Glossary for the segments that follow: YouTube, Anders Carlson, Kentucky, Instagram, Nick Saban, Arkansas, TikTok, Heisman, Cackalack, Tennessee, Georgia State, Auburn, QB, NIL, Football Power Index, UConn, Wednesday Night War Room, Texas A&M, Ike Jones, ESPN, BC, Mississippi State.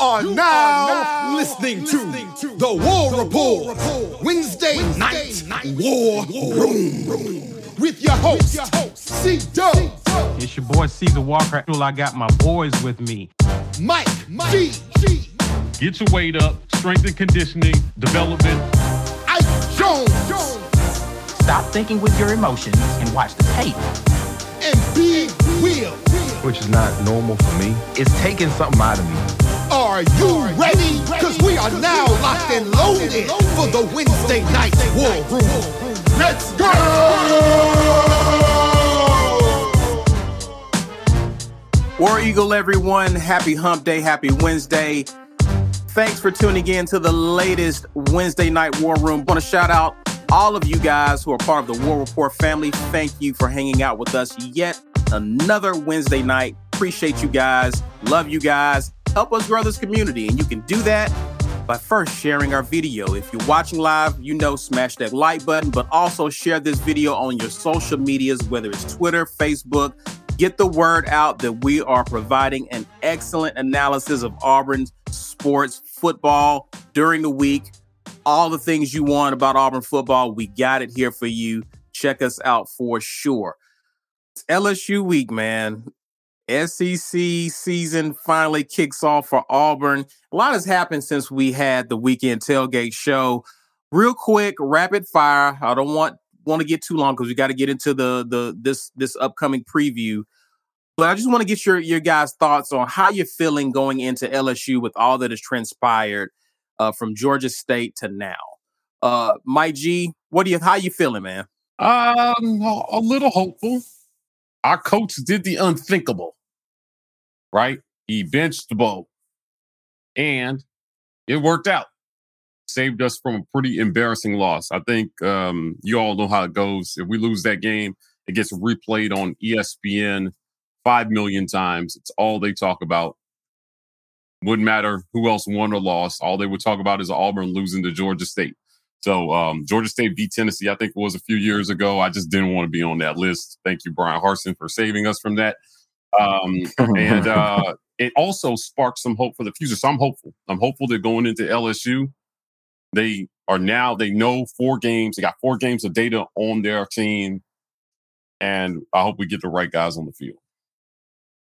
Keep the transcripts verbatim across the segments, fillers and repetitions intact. are, you now, are now listening, listening to, to the War the Report, War Report. Wednesday, Wednesday night, night War, War Room, Room with your host, host C-Doe. It's your boy Caesar Walker. I got my boys with me. Mike G. G. Get your weight up. Strength and conditioning, development. Ike Jones. Jones. Stop thinking with your emotions and watch the tape. And be real. Which is not normal for me. It's taking something out of me. Are you ready? Because we are now locked and loaded for the Wednesday night War Room. Let's go! War Eagle, everyone. Happy hump day. Happy Wednesday. Thanks for tuning in to the latest Wednesday night War Room. Want to shout out all of you guys who are part of the War Report family. Thank you for hanging out with us yet another Wednesday night. Appreciate you guys. Love you guys. Help us grow this community. And you can do that by first sharing our video. If you're watching live, you know, smash that like button, but also share this video on your social medias, whether it's Twitter, Facebook. Get the word out that we are providing an excellent analysis of Auburn sports, football during the week. All the things you want about Auburn football, we got it here for you. Check us out for sure. It's L S U week, man. S E C season finally kicks off for Auburn. A lot has happened since we had the weekend tailgate show. Real quick, rapid fire. I don't want want to get too long because we got to get into the the this this upcoming preview. But I just want to get your your guys' thoughts on how you're feeling going into L S U with all that has transpired uh, from Georgia State to now. Uh, Mike G, what do you how you feeling, man? Um, a little hopeful. Our coach did the unthinkable, right? He benched Bo, and it worked out. Saved us from a pretty embarrassing loss. I think um, you all know how it goes. If we lose that game, it gets replayed on E S P N five million times. It's all they talk about. Wouldn't matter who else won or lost. All they would talk about is Auburn losing to Georgia State. So um, Georgia State beat Tennessee, I think it was a few years ago. I just didn't want to be on that list. Thank you, Brian Harsin, for saving us from that. Um, and uh, it also sparked some hope for the future. So I'm hopeful. I'm hopeful that going into L S U, They are now, they know four games. They got four games of data on their team. And I hope we get the right guys on the field.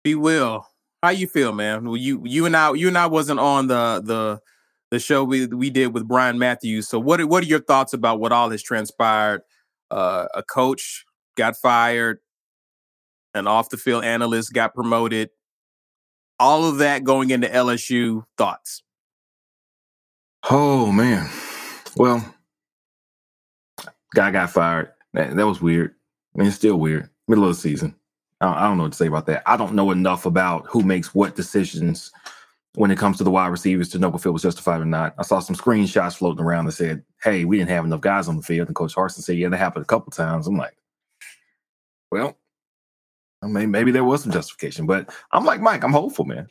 We will. How you feel, man? Well, you you and I you and I wasn't on the the the show we we did with Brian Matthews. So what what are your thoughts about what all has transpired? Uh, a coach got fired, an off the field analyst got promoted. All of that going into L S U, thoughts? Oh, man. Well, guy got fired. That, that was weird. I mean, it's still weird. Middle of the season. I, I don't know what to say about that. I don't know enough about who makes what decisions when it comes to the wide receivers to know if it was justified or not. I saw some screenshots floating around that said, hey, we didn't have enough guys on the field. And Coach Harsin said, yeah, that happened a couple times. I'm like, well, I mean, maybe there was some justification. But I'm like Mike. I'm hopeful, man.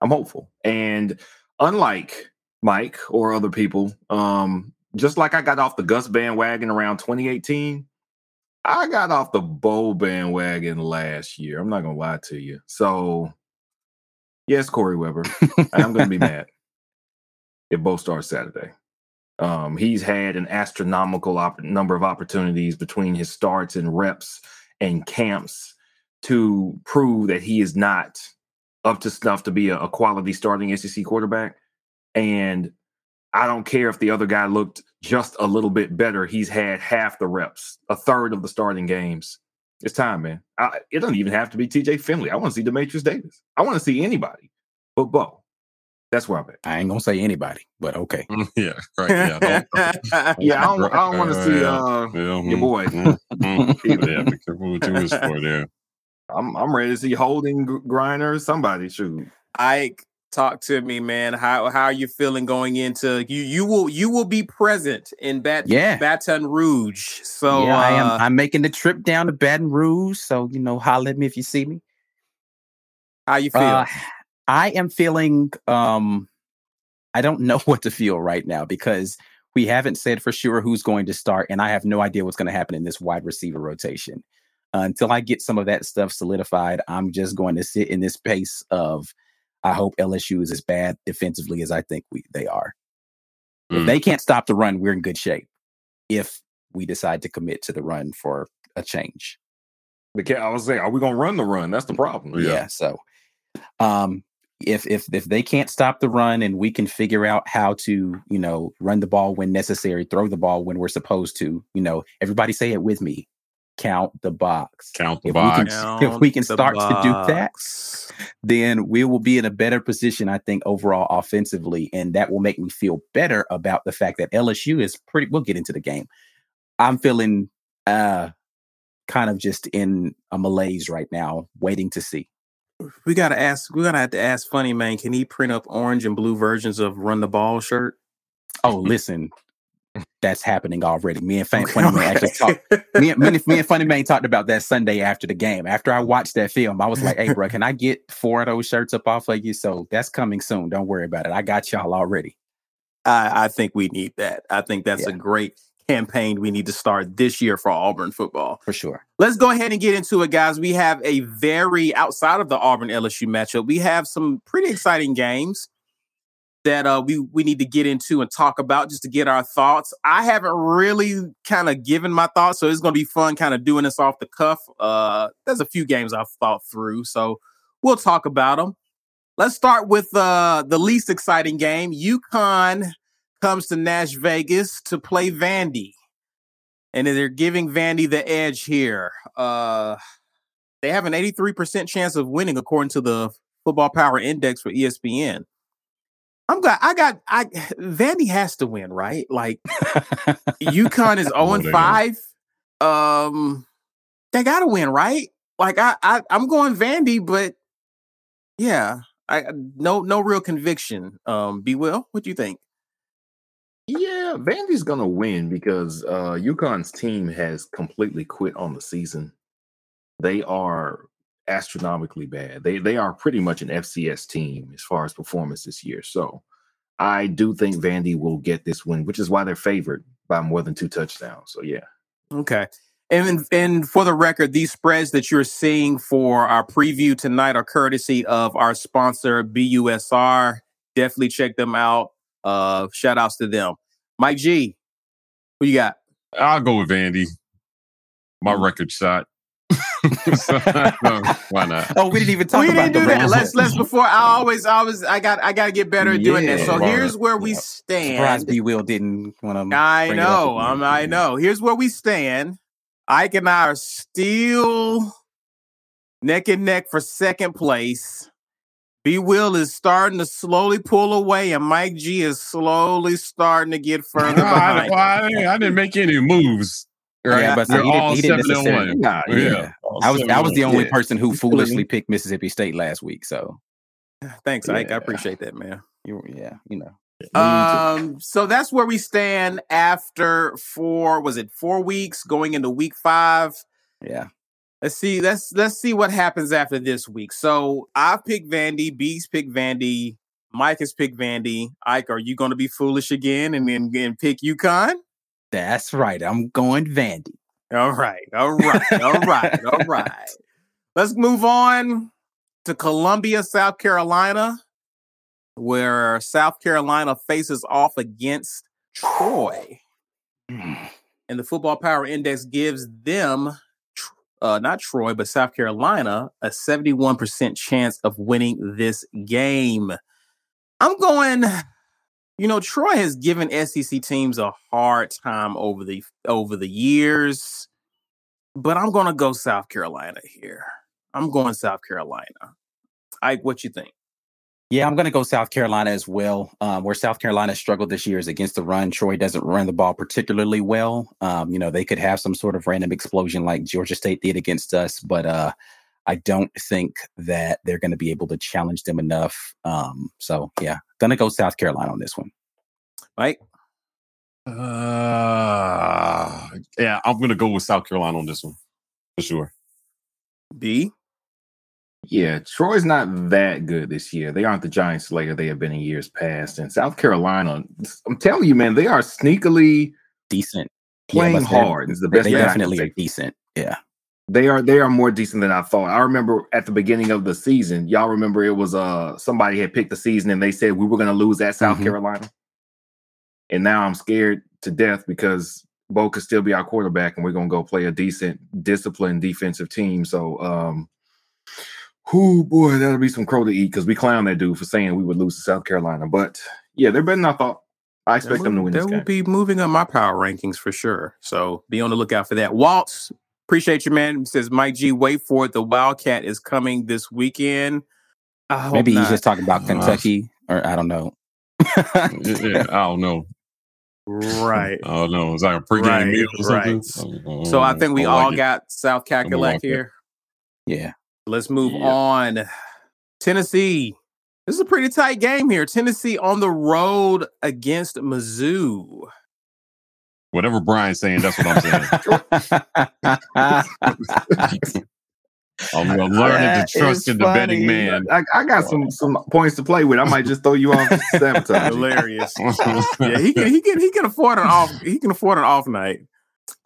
I'm hopeful. And unlike Mike or other people, um, just like I got off the Gus bandwagon around twenty eighteen, I got off the Bo bandwagon last year. I'm not going to lie to you. So, yes, Corey Weber, I'm going to be mad if Bo starts Saturday. Um, he's had an astronomical op- number of opportunities between his starts and reps and camps to prove that he is not up to snuff to be a, a quality starting S E C quarterback. And I don't care if the other guy looked just a little bit better. He's had half the reps, a third of the starting games. It's time, man. I, it doesn't even have to be T J Finley. I want to see Demetrius Davis. I want to see anybody. But Bo, that's where I'm at. I ain't going to say anybody, but okay. yeah, right. Yeah, don't, yeah I don't, I don't want to uh, see yeah. Uh, yeah, your boy. yeah, be careful what you wish for there. I'm, I'm ready to see Holding, Griner, somebody. Shoot. Ike. Talk to me, man. How how are you feeling going into you? You will you will be present in Bat yeah. Baton Rouge. So yeah, uh, I am. I'm making the trip down to Baton Rouge. So you know, holler at me if you see me. How you feel? Uh, I am feeling. Um, I don't know what to feel right now because we haven't said for sure who's going to start, and I have no idea what's going to happen in this wide receiver rotation. Uh, until I get some of that stuff solidified, I'm just going to sit in this pace of. I hope L S U is as bad defensively as I think we they are. Mm. If they can't stop the run, we're in good shape if we decide to commit to the run for a change. I was saying, are we going to run the run? That's the problem. Yeah. yeah so um, if if if they can't stop the run and we can figure out how to, you know, run the ball when necessary, throw the ball when we're supposed to, you know, everybody say it with me. Count the box. Count the if box. We can, Count if we can start box. to do that, then we will be in a better position, I think, overall offensively. And that will make me feel better about the fact that L S U is pretty, we'll get into the game. I'm feeling uh, kind of just in a malaise right now, waiting to see. We got to ask, we're going to have to ask Funny Man, can he print up orange and blue versions of Run the Ball shirt? Oh, listen. That's happening already. Me and Funny Man actually talked. Me and, me and Funny Man talked about that Sunday after the game. After I watched that film, I was like, "Hey, bro, can I get four of those shirts up off of you?" So that's coming soon. Don't worry about it. I got y'all already. I, I think we need that. I think that's yeah. a great campaign we need to start this year for Auburn football. For sure. Let's go ahead and get into it, guys. We have a very outside of the Auburn L S U matchup. We have some pretty exciting games that uh, we, we need to get into and talk about just to get our thoughts. I haven't really kind of given my thoughts, so it's going to be fun kind of doing this off the cuff. Uh, there's a few games I've thought through, so we'll talk about them. Let's start with uh, the least exciting game. UConn comes to Nash Vegas to play Vandy, and they're giving Vandy the edge here. Uh, they have an eighty-three percent chance of winning, according to the Football Power Index for E S P N. I'm glad I got I Vandy has to win, right? Like UConn is oh and five. Um they gotta win, right? Like I, I I'm going Vandy, but yeah, I no no real conviction. Um B Will, what do you think? Yeah, Vandy's gonna win because uh UConn's team has completely quit on the season. They are astronomically bad. They they are pretty much an F C S team as far as performance this year. So I do think Vandy will get this win, which is why they're favored by more than two touchdowns. So yeah. Okay. And and for the record, these spreads that you're seeing for our preview tonight are courtesy of our sponsor B U S R. Definitely check them out. Uh shout outs to them. Mike G, who you got? I'll go with Vandy. My record shot. So, no, why not? Oh, we didn't even talk we about didn't do that. Let's let's before I always always I got I got to get better at yeah, doing that. So Florida, here's where we yeah. stand. Surprise, B. Will didn't want to. I know, um, I know. Here's where we stand. Ike and I are still neck and neck for second place. B. Will is starting to slowly pull away, and Mike G is slowly starting to get further behind. I, I, I didn't make any moves. Right. Yeah, but so he, didn't, he didn't necessarily. Nah, yeah. yeah. I was I was the only yeah. person who foolishly picked Mississippi State last week. So thanks, yeah. Ike. I appreciate that, man. You, yeah, you know. Um, so that's where we stand after four. Was it four weeks going into week five? Yeah. Let's see. Let's let's see what happens after this week. So I picked Vandy. B's picked Vandy. Mike has picked Vandy. Ike, are you going to be foolish again and then and pick UConn? That's right. I'm going Vandy. All right. All right. All right. All right. Let's move on to Columbia, South Carolina, where South Carolina faces off against Troy. And the Football Power Index gives them, uh, not Troy, but South Carolina, a seventy-one percent chance of winning this game. I'm going... You know, Troy has given S E C teams a hard time over the over the years, but I'm going to go South Carolina here. I'm going South Carolina. Ike, what you think? Yeah, I'm going to go South Carolina as well. Um, where South Carolina struggled this year is against the run. Troy doesn't run the ball particularly well. Um, you know, they could have some sort of random explosion like Georgia State did against us, but uh, I don't think that they're going to be able to challenge them enough. Um, so, yeah. Gonna go South Carolina on this one, right? Uh, yeah, I'm gonna go with South Carolina on this one for sure. B, yeah, Troy's not that good this year. They aren't the giant slayer they have been in years past. And South Carolina, I'm telling you, man, they are sneakily decent, playing yeah, hard. It's the best. They definitely are decent. Yeah, They are they are more decent than I thought. I remember at the beginning of the season, y'all remember it was uh somebody had picked the season and they said we were going to lose at South mm-hmm. Carolina. And now I'm scared to death because Bo could still be our quarterback and we're going to go play a decent, disciplined defensive team. So, um, whoo, boy, that'll be some crow to eat because we clown that dude for saying we would lose to South Carolina. But, yeah, they're better than I thought. I expect will, them to win this game. They will be moving up my power rankings for sure. So be on the lookout for that. Waltz, appreciate you, man. It says, Mike G, wait for it. The Wildcat is coming this weekend. I Maybe he's just talking about Kentucky uh, or I don't know. yeah, I don't know. Right. Oh no, it's like a pregame right, meal or right. something. Oh, so I think we I all like got South Cackalack here. Yeah. Let's move yeah. on. Tennessee. This is a pretty tight game here. Tennessee on the road against Mizzou. Whatever Brian's saying, that's what I'm saying. I'm uh, learning to trust in the funny. betting man. I, I got some some points to play with. I might just throw you off. Sabotage. Hilarious. yeah, he can he can he can afford an off. He can afford an off night.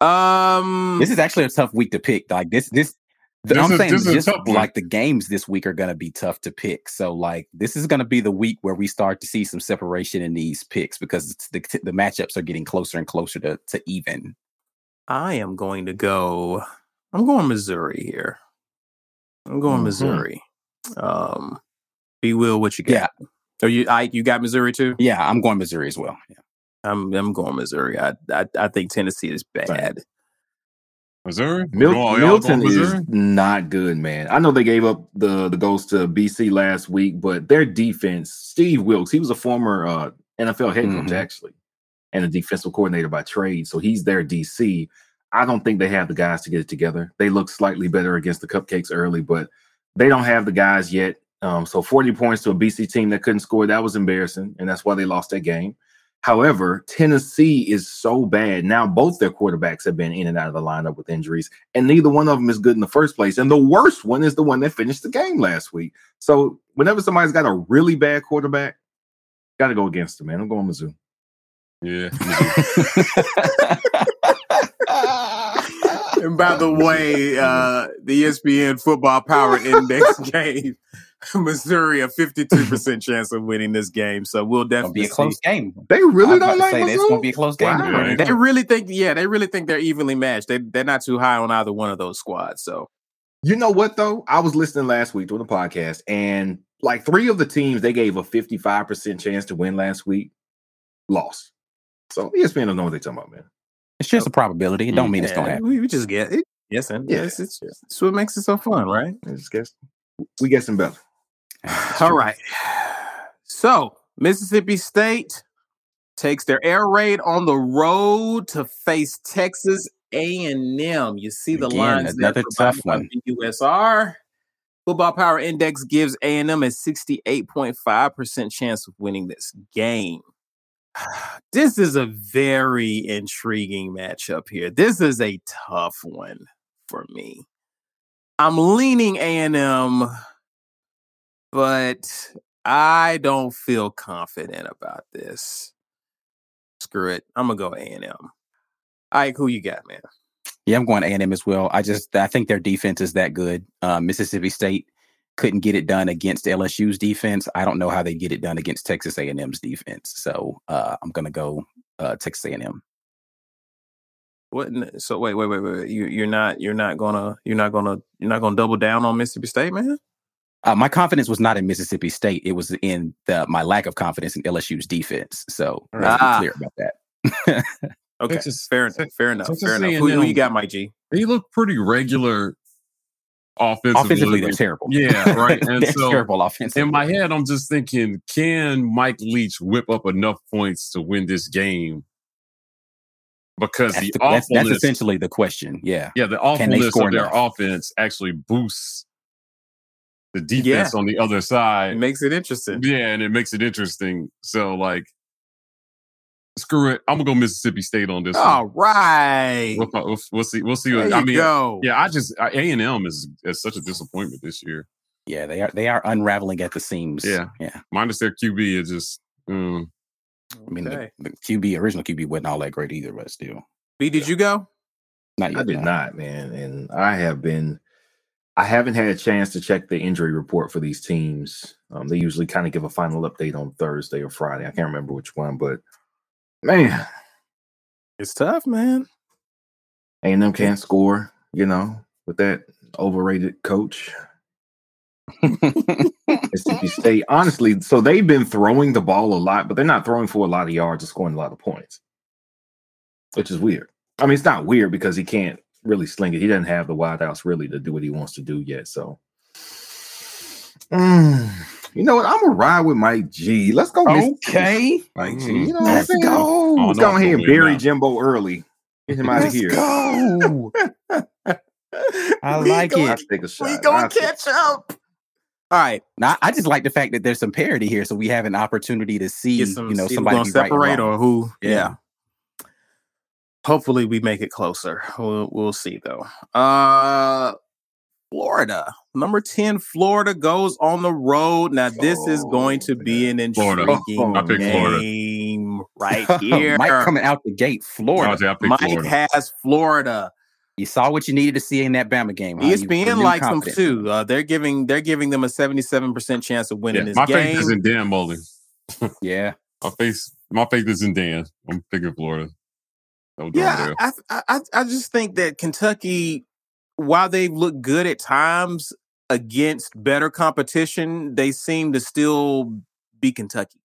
Um, this is actually a tough week to pick. Like this this. this I'm is, saying this just like one. The games this week are going to be tough to pick. So like this is going to be the week where we start to see some separation in these picks because it's the the matchups are getting closer and closer to to even. I am going to go. I'm going Missouri here. I'm going mm-hmm. Missouri. Um, be will what you got. Yeah. Are you Ike? You got Missouri too? Yeah, I'm going Missouri as well. Yeah. I'm I'm going Missouri. I I, I think Tennessee is bad. Missouri? Mil- oh, Milton Missouri? is not good, man. I know they gave up the the goals to B C last week, but their defense, Steve Wilkes, he was a former uh, N F L head coach mm-hmm. actually, and a defensive coordinator by trade, so he's their D C. I don't think they have the guys to get it together. They look slightly better against the Cupcakes early, but they don't have the guys yet. Um, so forty points to a B C team that couldn't score, that was embarrassing, and that's why they lost that game. However, Tennessee is so bad. Now both their quarterbacks have been in and out of the lineup with injuries, and neither one of them is good in the first place. And the worst one is the one that finished the game last week. So whenever somebody's got a really bad quarterback, got to go against them, man. I'm going Mizzou. Yeah. And by the way, uh, the E S P N Football Power Index gave Missouri a fifty-two percent chance of winning this game. So we'll definitely it'll be a close see. game. They really don't like Missouri. It's gonna be a close game. Wow. Yeah, they really think, yeah, they really think they're evenly matched. They they're not too high on either one of those squads. So you know what though? I was listening last week to the podcast, and like three of the teams they gave a fifty-five percent chance to win last week lost. So E S P N don't know what they're talking about, man. It's just a probability. It don't mean yeah, it's going to happen. We just guess. It. Yes, and yes, yes, it's just it's what makes it so fun, right? I just guess. We guessing better. All right. So Mississippi State takes their air raid on the road to face Texas A and M. You see the Again, lines another there. Tough one. U S R. Football Power Index gives A and M a sixty-eight point five percent chance of winning this game. This is a very intriguing matchup here. This is a tough one for me. I'm leaning A and M, but I don't feel confident about this. Screw it. I'm going to go A and M. Ike, who you got, man? Yeah, I'm going A and M as well. I just I think their defense is that good. Uh, Mississippi State couldn't get it done against L S U's defense. I don't know how they get it done against Texas A and M's defense. So uh, I'm going to go uh, Texas A and M. What? So wait, wait, wait, wait. You, you're not, you're not gonna, you're not gonna, you're not gonna double down on Mississippi State, man. Uh, my confidence was not in Mississippi State. It was in the, my lack of confidence in L S U's defense. So right. let's ah. be clear about that. okay, Texas, fair enough. Fair enough. Fair enough. Who, who you got, Mike G? They look pretty regular. Offensively, offensively they're terrible. Yeah, right. And they're so terrible offensively. In my head, I'm just thinking, can Mike Leach whip up enough points to win this game? Because that's the, the awfulness... That's, that's essentially the question, yeah. Yeah, the awfulness of their enough? offense actually boosts the defense yeah. on the other side. It makes it interesting. Yeah, and it makes it interesting. So, like, screw it. I'm gonna go Mississippi State on this. All one. right. We'll, we'll, we'll see. We'll see. What, I mean, go. yeah. I just A and M is, is such a disappointment this year. Yeah, they are. They are unraveling at the seams. Yeah, yeah. Minus their Q B is just. Um, okay. I mean, the, the Q B original Q B wasn't all that great either, but still. B, did yeah. you go? Not yet, I did no. not, man. And I have been, I haven't had a chance to check the injury report for these teams. Um, they usually kind of give a final update on Thursday or Friday. I can't remember which one, but man, it's tough, man. A and M can't score, you know, with that overrated coach. Mississippi State, honestly, so they've been throwing the ball a lot, but they're not throwing for a lot of yards or scoring a lot of points, which is weird. I mean, it's not weird because he can't really sling it. He doesn't have the wideouts really to do what he wants to do yet. So, mm, you know what? I'm gonna ride with Mike G. Let's go. Okay, Mike G. Mm, you know what I'm saying? Go. Oh, Let's no, go ahead and bury now. Jimbo early. Get him out of here. Go. I like we it. We gonna catch up. All right. Now, I just like the fact that there's some parity here, so we have an opportunity to see, some, you know, see somebody be separate right or, or who. Yeah. yeah. Hopefully, we make it closer. We'll, we'll see, though. Uh, Florida, number ten. Florida goes on the road. Now, this oh, is going to be an intriguing Florida. game right here. Mike coming out the gate. Florida. No, I Mike Florida. has Florida. You saw what you needed to see in that Bama game. Huh? E S P N likes confident. them too. Uh, they're giving they're giving them a seventy-seven percent chance of winning yeah, this my game. My faith is in Dan Mulder. yeah, my faith my faith is in Dan. I'm picking Florida. Yeah, I, I I just think that Kentucky, while they've looked good at times against better competition, they seem to still be Kentucky.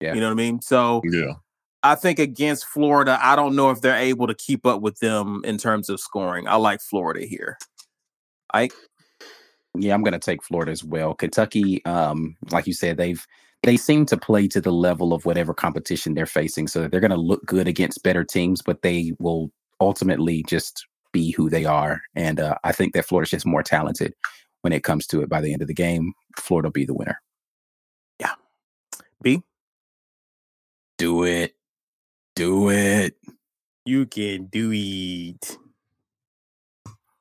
Yeah, you know what I mean. So yeah. I think against Florida, I don't know if they're able to keep up with them in terms of scoring. I like Florida here. Ike? Yeah, I'm going to take Florida as well. Kentucky, um, like you said, they've they seem to play to the level of whatever competition they're facing, so that they're going to look good against better teams, but they will ultimately just be who they are. And uh, I think that Florida's just more talented when it comes to it. By the end of the game, Florida will be the winner. Yeah. B? Do it. Do it. You can do it.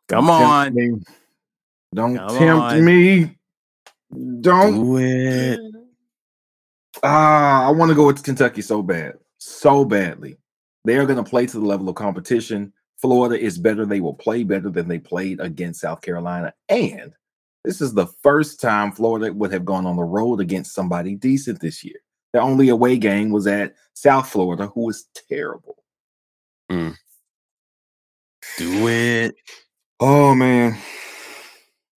Come on. Don't tempt me. Don't do it. Ah, I want to go with Kentucky so bad. So badly. They are going to play to the level of competition. Florida is better. They will play better than they played against South Carolina. And this is the first time Florida would have gone on the road against somebody decent this year. The only away game was at South Florida, who was terrible. Mm. Do it. Oh, man.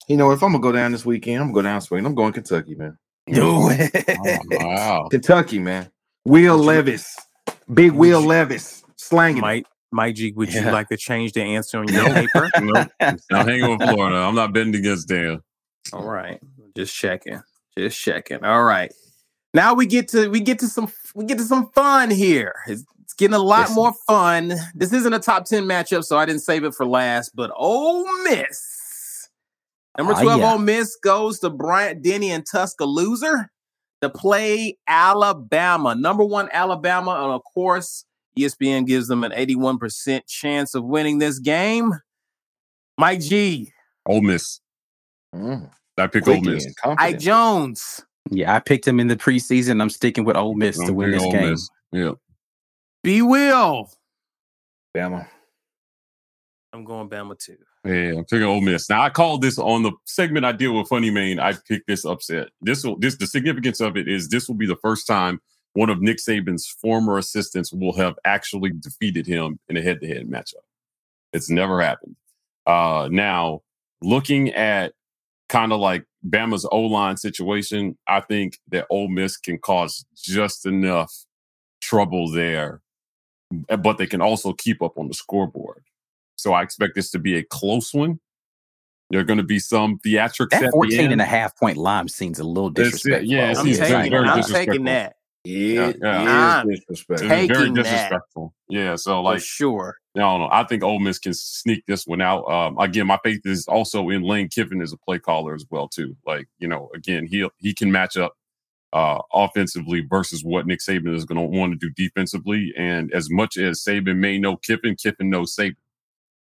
You know, if I'm going to go down this weekend, I'm going to go down swinging. I'm going Kentucky, man. Do it. Oh, wow. Kentucky, man. Will would Levis. You, Big Will you, Levis. Slanging. Mike, Mike G, would yeah. you like to change the answer on your paper? No. I'm hanging with Florida. I'm not betting against Dan. All right. Just checking. Just checking. All right. Now we get to we get to some we get to some fun here. It's, it's getting a lot Listen. more fun. This isn't a top ten matchup, so I didn't save it for last. But Ole Miss, number oh, twelve, yeah. Ole Miss goes to Bryant Denny and Tuscaloosa to play Alabama. Number one, Alabama, and of course, E S P N gives them an eighty-one percent chance of winning this game. Mike G, Ole Miss. Mm. I pick Quick Ole Miss. Ike Jones. Yeah, I picked him in the preseason. I'm sticking with Ole Miss I'm to win this Ole game. Miss. Yeah. B Will. Bama. I'm going Bama too. Yeah, I'm picking Ole Miss. Now I called this on the segment I deal with Funny Maine. I picked this upset. This will this the significance of it is this will be the first time one of Nick Saban's former assistants will have actually defeated him in a head-to-head matchup. It's never happened. Uh, now looking at kind of like Bama's O-line situation, I think that Ole Miss can cause just enough trouble there, but they can also keep up on the scoreboard. So I expect this to be a close one. There are going to be some theatrics that at fourteen the end. And a half point line seems a little disrespectful. It, yeah, it I'm, taking, very, very I'm disrespectful. taking that. Yeah, yeah. It is disrespectful. It's very disrespectful. That. Yeah, so like, for sure. I don't know. I think Ole Miss can sneak this one out. Um, again, my faith is also in Lane Kiffin as a play caller as well, too. Like, you know, again, he he can match up uh, offensively versus what Nick Saban is going to want to do defensively. And as much as Saban may know Kiffin, Kiffin knows Saban,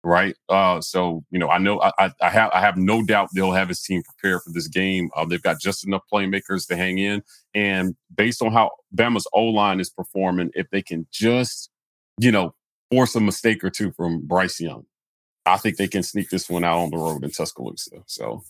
right? Uh, so, you know, I know I, I have I have no doubt they'll have his team prepared for this game. Uh, they've got just enough playmakers to hang in. And based on how Bama's O-line is performing, if they can just, you know, force a mistake or two from Bryce Young. I think they can sneak this one out on the road in Tuscaloosa. So,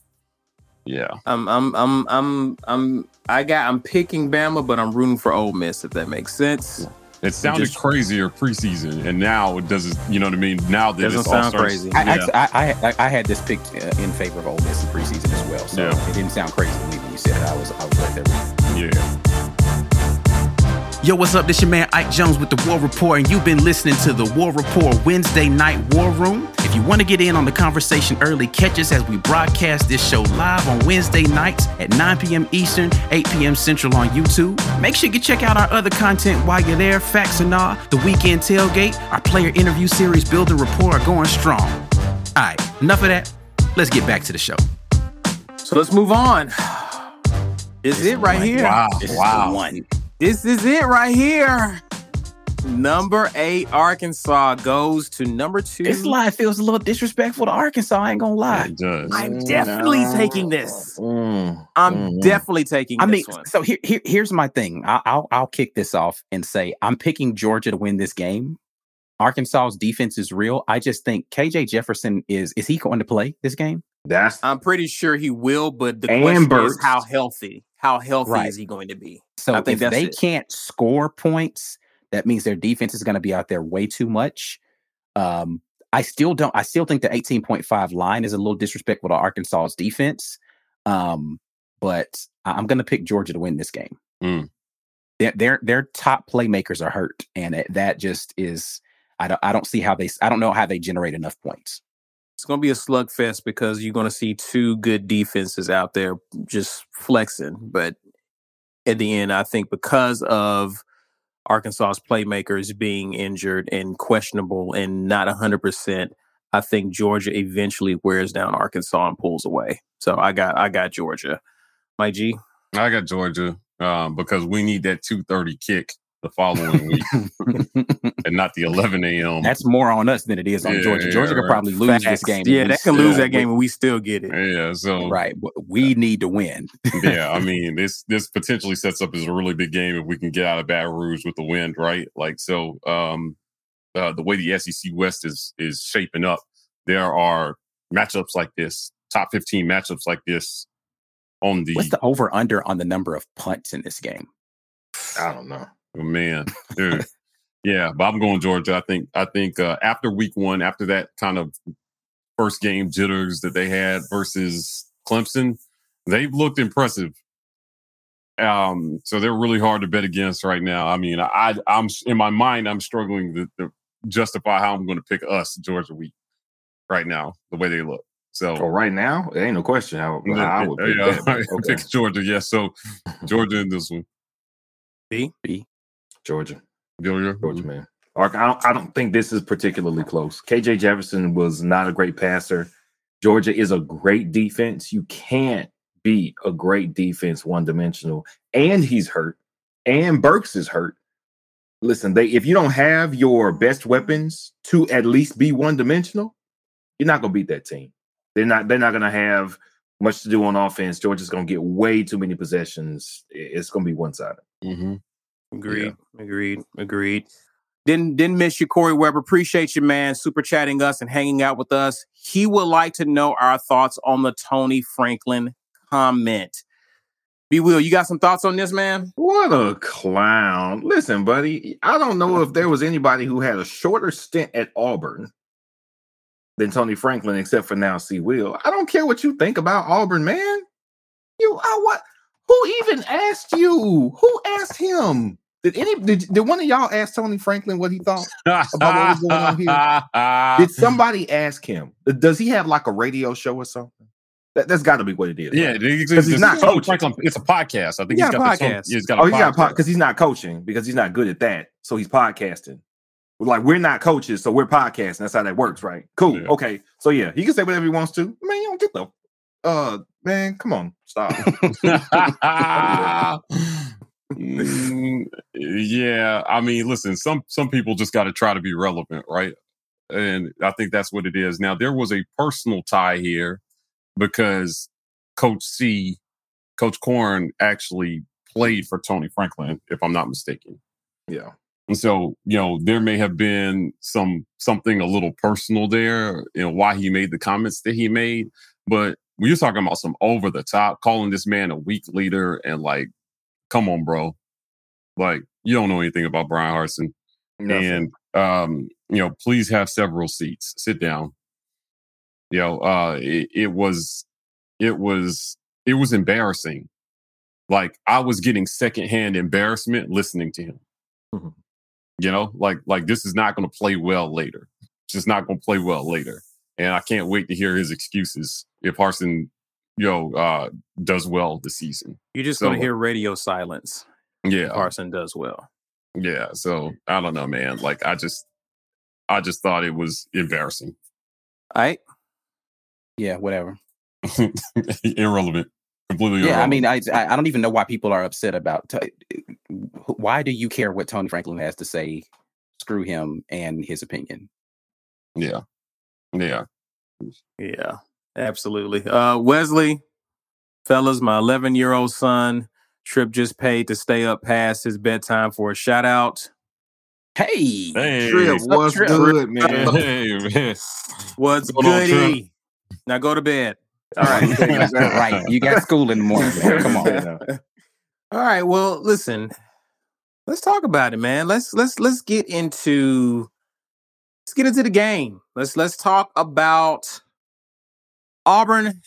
yeah, I'm, I'm, I'm, I'm, I'm, I got, I'm picking Bama, but I'm rooting for Ole Miss, if that makes sense. Yeah. It sounded just, crazier preseason, and now it doesn't. You know what I mean? Now that doesn't it's sound all starts, crazy. I, yeah. I, I, I had this pick in favor of Ole Miss in preseason as well, so yeah. It didn't sound crazy to me when you said it. I was, I was right there with you. Yeah. Yo, what's up? This your man Ike Jones with the War Report, and you've been listening to the War Report Wednesday Night War Room. If you want to get in on the conversation early, catch us as we broadcast this show live on Wednesday nights at nine p.m. Eastern, eight p.m. Central on YouTube. Make sure you check out our other content while you're there. Facts and All, The Weekend Tailgate, our player interview series, Building Rapport, are going strong. All right, enough of that. Let's get back to the show. So let's move on. This is it right one. Here. Wow. This wow. Is one. This is it right here. Number eight, Arkansas goes to number two. This lie feels a little disrespectful to Arkansas. I ain't gonna lie. It does. I'm definitely no. taking this. Mm. I'm mm. definitely taking I this mean, one. So here, here, here's my thing. I, I'll, I'll kick this off and say I'm picking Georgia to win this game. Arkansas's defense is real. I just think K J Jefferson is, is he going to play this game? That's. I'm pretty sure he will, but the question Burks. Is how healthy, how healthy right. is he going to be? So I think if they it. can't score points, that means their defense is going to be out there way too much. Um, I still don't. I still think the eighteen point five line is a little disrespectful to Arkansas's defense. Um, but I'm going to pick Georgia to win this game. Mm. Their, their their top playmakers are hurt, and that just is. I don't. I don't see how they. I don't know how they generate enough points. It's going to be a slugfest because you're going to see two good defenses out there just flexing. But at the end, I think because of Arkansas's playmakers being injured and questionable and not one hundred percent, I think Georgia eventually wears down Arkansas and pulls away. So I got I got Georgia. Mike G? I got Georgia um, because we need that two thirty kick the following week and not the eleven a.m. That's more on us than it is on yeah, Georgia. Georgia yeah, could probably lose facts. This game. Yeah, they can lose that game and we still get it. Yeah, so right. But we uh, need to win. yeah, I mean, this this potentially sets up as a really big game if we can get out of Baton Rouge with the win, right? Like, so um, uh, the way the S E C West is is shaping up, there are matchups like this, top fifteen matchups like this on the... What's the over-under on the number of punts in this game? I don't know. Oh, man, dude. yeah, but I'm going Georgia. I think I think uh, after week one, after that kind of first game jitters that they had versus Clemson, they've looked impressive. Um, so they're really hard to bet against right now. I mean, I, I'm in my mind, I'm struggling to, to justify how I'm going to pick us Georgia week right now, the way they look. So well, right now, it ain't no question. I, I, I would pick, yeah, that, okay. pick Georgia. Yeah, so Georgia in this one. B. B. Georgia. Georgia. Georgia, man. I don't, I don't think this is particularly close. K J Jefferson was not a great passer. Georgia is a great defense. You can't beat a great defense one-dimensional. And he's hurt. And Burks is hurt. Listen, they if you don't have your best weapons to at least be one-dimensional, you're not going to beat that team. They're not, they're not going to have much to do on offense. Georgia's going to get way too many possessions. It's going to be one-sided. Mm-hmm. Agreed, yeah. agreed, agreed. Didn't didn't miss you, Corey Webber. Appreciate you, man. Super chatting us and hanging out with us. He would like to know our thoughts on the Tony Franklin comment. B. Will, you got some thoughts on this, man? What a clown! Listen, buddy, I don't know if there was anybody who had a shorter stint at Auburn than Tony Franklin, except for now C. Will. I don't care what you think about Auburn, man. You, I what? Who even asked you? Who asked him? Did any? Did, did one of y'all ask Tony Franklin what he thought about what was going on here? Did somebody ask him? Does he have like a radio show or something? That, that's got to be what it is. Yeah, right? it's, it's, he's not coaching. Franklin, it's a podcast. I think yeah, he's got a podcast. The, he's got a oh, he's podcast. got because po- he's not coaching because he's not good at that. So he's podcasting. Like we're not coaches, so we're podcasting. That's how that works, right? Cool. Yeah. Okay. So yeah, he can say whatever he wants to. Man, you don't get the. Uh, man, come on, stop. mm, yeah, I mean, listen, some some people just got to try to be relevant, right? And I think that's what it is. Now, there was a personal tie here because Coach C, Coach Corn actually played for Tony Franklin, if I'm not mistaken. Yeah. And so, you know, there may have been some something a little personal there in why he made the comments that he made. But when you're talking about some over the top, calling this man a weak leader and like, come on, bro. Like, you don't know anything about Brian Harsin. Nothing. And, um, you know, please have several seats. Sit down. You know, uh, it, it was it was it was embarrassing. Like, I was getting secondhand embarrassment listening to him. Mm-hmm. You know, like like this is not going to play well later. It's just not going to play well later. And I can't wait to hear his excuses if Harsin, you know, uh, does well this season. You're just so, going to hear radio silence. Yeah, Harsin does well. Yeah. So I don't know, man. Like I just, I just thought it was embarrassing. I, yeah, whatever. Irrelevant. Completely. Yeah. Irrelevant. I mean, I, I don't even know why people are upset about. T- why do you care what Tony Franklin has to say? Screw him and his opinion. Yeah. Yeah. Yeah. Absolutely. Uh, Wesley, fellas, my eleven year old son. Tripp just paid to stay up past his bedtime for a shout out. Hey, hey Tripp, what's Tripp? Good, man? Hey, man. What's goody? Now go to bed. All right. Right. You got school in the morning, man. Come on. All right. Well, listen, let's talk about it, man. Let's let's let's get into let's get into the game. Let's let's talk about Auburn.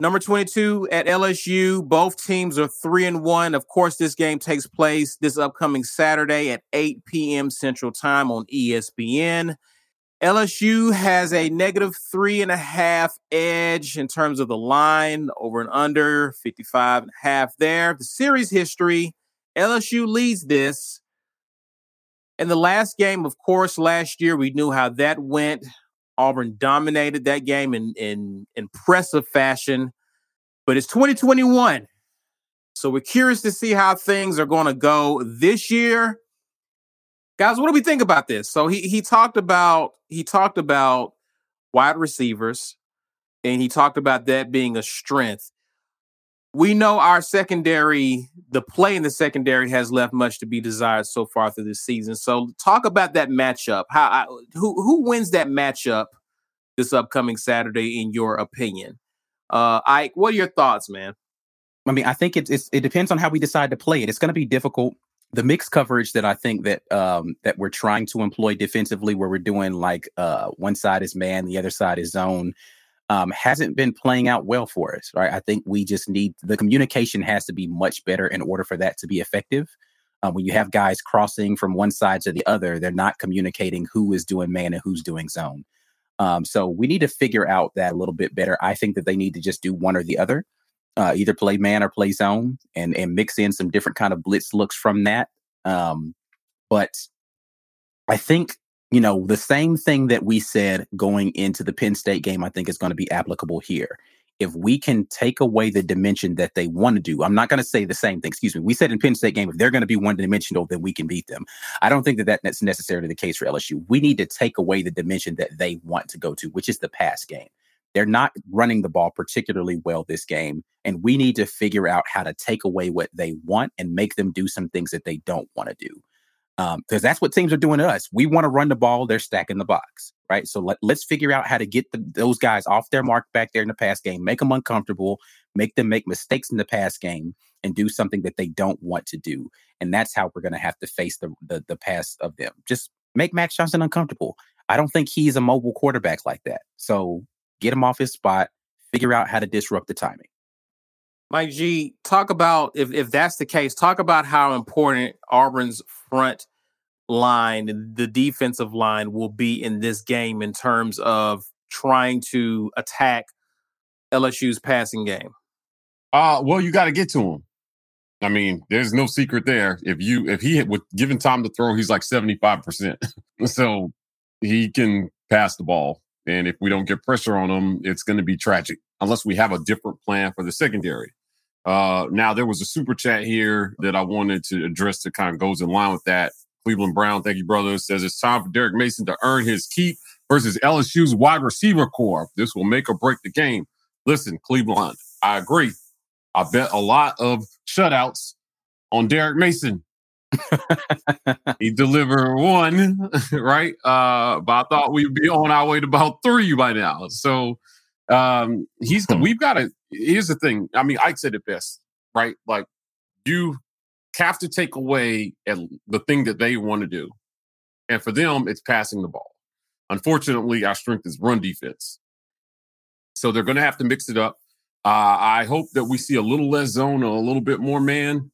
Number twenty-two at L S U, both teams are three and one. Of course, this game takes place this upcoming Saturday at eight p.m. Central Time on E S P N. L S U has a negative three and a half edge in terms of the line, over and under, fifty-five and a half there. The series history, L S U leads this. In the last game, of course, last year, we knew how that went. Auburn dominated that game in, in impressive fashion, but it's twenty twenty-one. So we're curious to see how things are going to go this year. Guys, what do we think about this? So he he talked about he talked about wide receivers, and he talked about that being a strength. We know our secondary, the play in the secondary has left much to be desired so far through this season. So talk about that matchup. How I, who who wins that matchup this upcoming Saturday, in your opinion? Uh, Ike, what are your thoughts, man? I mean, I think it's, it's it depends on how we decide to play it. It's going to be difficult. The mixed coverage that I think that um, that we're trying to employ defensively, where we're doing like uh, one side is man, the other side is zone. Um, hasn't been playing out well for us, right? I think we just need, the communication has to be much better in order for that to be effective. Um, when you have guys crossing from one side to the other, they're not communicating who is doing man and who's doing zone. Um, so we need to figure out that a little bit better. I think that they need to just do one or the other, uh, either play man or play zone, and and mix in some different kind of blitz looks from that. Um, but I think you know, the same thing that we said going into the Penn State game, I think is going to be applicable here. If we can take away the dimension that they want to do, I'm not going to say the same thing. Excuse me. We said in Penn State game, if they're going to be one dimensional, then we can beat them. I don't think that that's necessarily the case for L S U. We need to take away the dimension that they want to go to, which is the pass game. They're not running the ball particularly well this game, and we need to figure out how to take away what they want and make them do some things that they don't want to do. Because um, that's what teams are doing to us. We want to run the ball. They're stacking the box, right? So let, let's figure out how to get the, those guys off their mark back there in the pass game, make them uncomfortable, make them make mistakes in the pass game, and do something that they don't want to do. And that's how we're going to have to face the, the the pass of them. Just make Max Johnson uncomfortable. I don't think he's a mobile quarterback like that. So get him off his spot, figure out how to disrupt the timing. Mike G, talk about, if, if that's the case, talk about how important Auburn's front line, the defensive line, will be in this game in terms of trying to attack L S U's passing game. Uh, well, you got to get to him. I mean, there's no secret there. If you if he was given time to throw, he's like seventy-five percent. So he can pass the ball. And if we don't get pressure on him, it's going to be tragic unless we have a different plan for the secondary. Uh, now, there was a super chat here that I wanted to address that kind of goes in line with that. Cleveland Brown, thank you, brother, says it's time for Derek Mason to earn his keep versus L S U's wide receiver corps. This will make or break the game. Listen, Cleveland, I agree. I bet a lot of shutouts on Derek Mason He delivered one, right? Uh, but I thought we'd be on our way to about three by now. So um, he's we've got to. Here's the thing. I mean, Ike said it best, right? Like, you have to take away the thing that they want to do, and for them, it's passing the ball. Unfortunately, our strength is run defense, so they're going to have to mix it up. Uh, I hope that we see a little less zone, a little bit more man.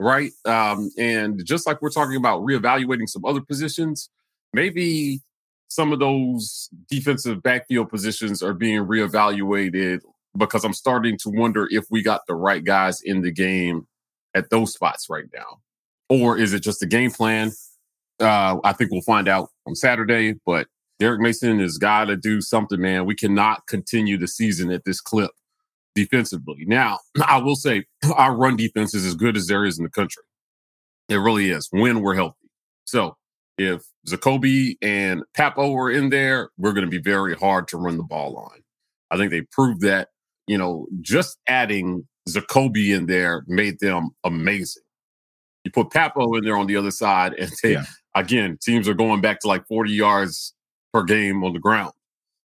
Right. Um, and just like we're talking about reevaluating some other positions, maybe some of those defensive backfield positions are being reevaluated, because I'm starting to wonder if we got the right guys in the game at those spots right now. Or is it just a game plan? Uh, I think we'll find out on Saturday, but Derek Mason has got to do something, man. We cannot continue the season at this clip. Defensively. Now, I will say our run defense is as good as there is in the country. It really is when we're healthy. So if Zakoby and Pappoe are in there, we're going to be very hard to run the ball on. I think they proved that, you know, just adding Zakoby in there made them amazing. You put Pappoe in there on the other side, and they, yeah. again, teams are going back to like forty yards per game on the ground.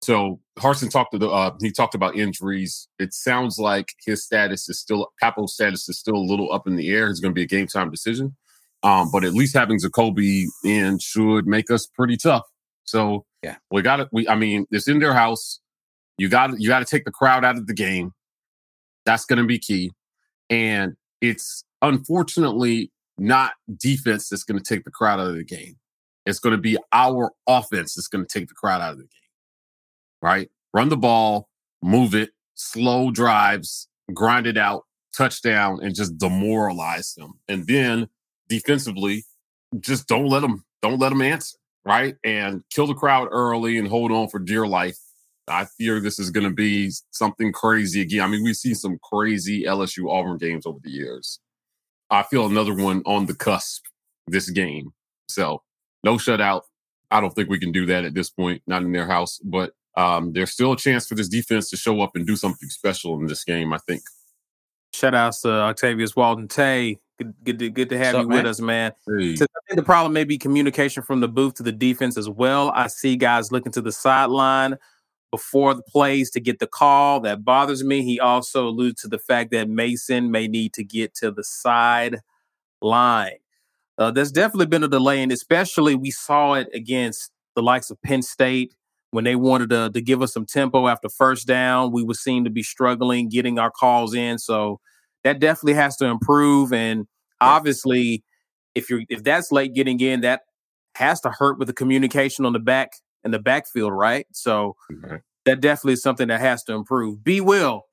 So Harsin talked to the, uh, he talked about injuries. It sounds like his status is still, Pappo's status is still a little up in the air. It's going to be a game time decision. Um, but at least having Zakoby in should make us pretty tough. So yeah, we got it. We, I mean, it's in their house. You got you got to take the crowd out of the game. That's going to be key. And it's unfortunately not defense that's going to take the crowd out of the game. It's going to be our offense that's going to take the crowd out of the game. Right? Run the ball, move it, slow drives, grind it out, touchdown, and just demoralize them. And then defensively, just don't let them, don't let them answer, right? And kill the crowd early and hold on for dear life. I fear this is going to be something crazy again. I mean, we've seen some crazy L S U Auburn games over the years. I feel another one on the cusp this game. So no shutout. I don't think we can do that at this point, not in their house, but Um, there's still a chance for this defense to show up and do something special in this game, I think. Shoutouts to Octavius Walden-Tay. Good, good, to, good to have What's you up, with man? us, man. Hey. So I think the problem may be communication from the booth to the defense as well. I see guys looking to the sideline before the plays to get the call. That bothers me. He also alludes to the fact that Mason may need to get to the sideline. Uh, there's definitely been a delay, and especially we saw it against the likes of Penn State. When they wanted to, to give us some tempo after first down, we would seem to be struggling getting our calls in. So that definitely has to improve. And obviously, if you're if that's late getting in, that has to hurt with the communication on the back and the backfield, right? So mm-hmm. that definitely is something that has to improve. B. Will,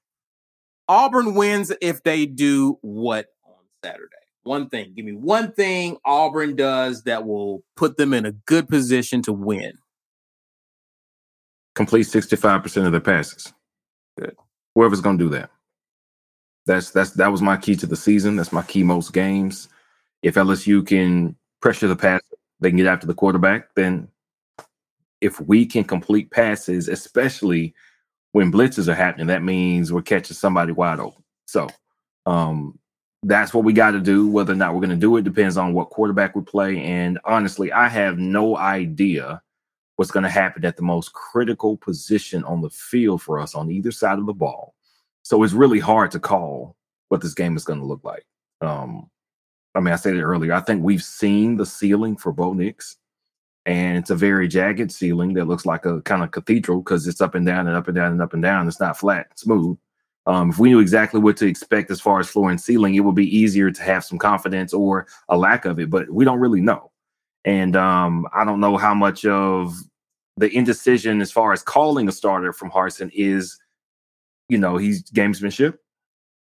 Auburn wins if they do what on Saturday? One thing. Give me one thing Auburn does that will put them in a good position to win. Complete sixty-five percent of their passes. Good. Whoever's going to do that. That's that's that was my key to the season. That's my key most games. If L S U can pressure the pass, they can get after the quarterback. Then if we can complete passes, especially when blitzes are happening, that means we're catching somebody wide open. So um, that's what we got to do. Whether or not we're going to do it depends on what quarterback we play. And honestly, I have no idea what's going to happen at the most critical position on the field for us on either side of the ball. So it's really hard to call what this game is going to look like. Um, I mean, I said it earlier. I think we've seen the ceiling for Bo Nix, and it's a very jagged ceiling that looks like a kind of cathedral because it's up and down and up and down and up and down. It's not flat, smooth. Um, if we knew exactly what to expect as far as floor and ceiling, it would be easier to have some confidence or a lack of it, but we don't really know. And um, I don't know how much of the indecision as far as calling a starter from Harsin is, you know, he's gamesmanship,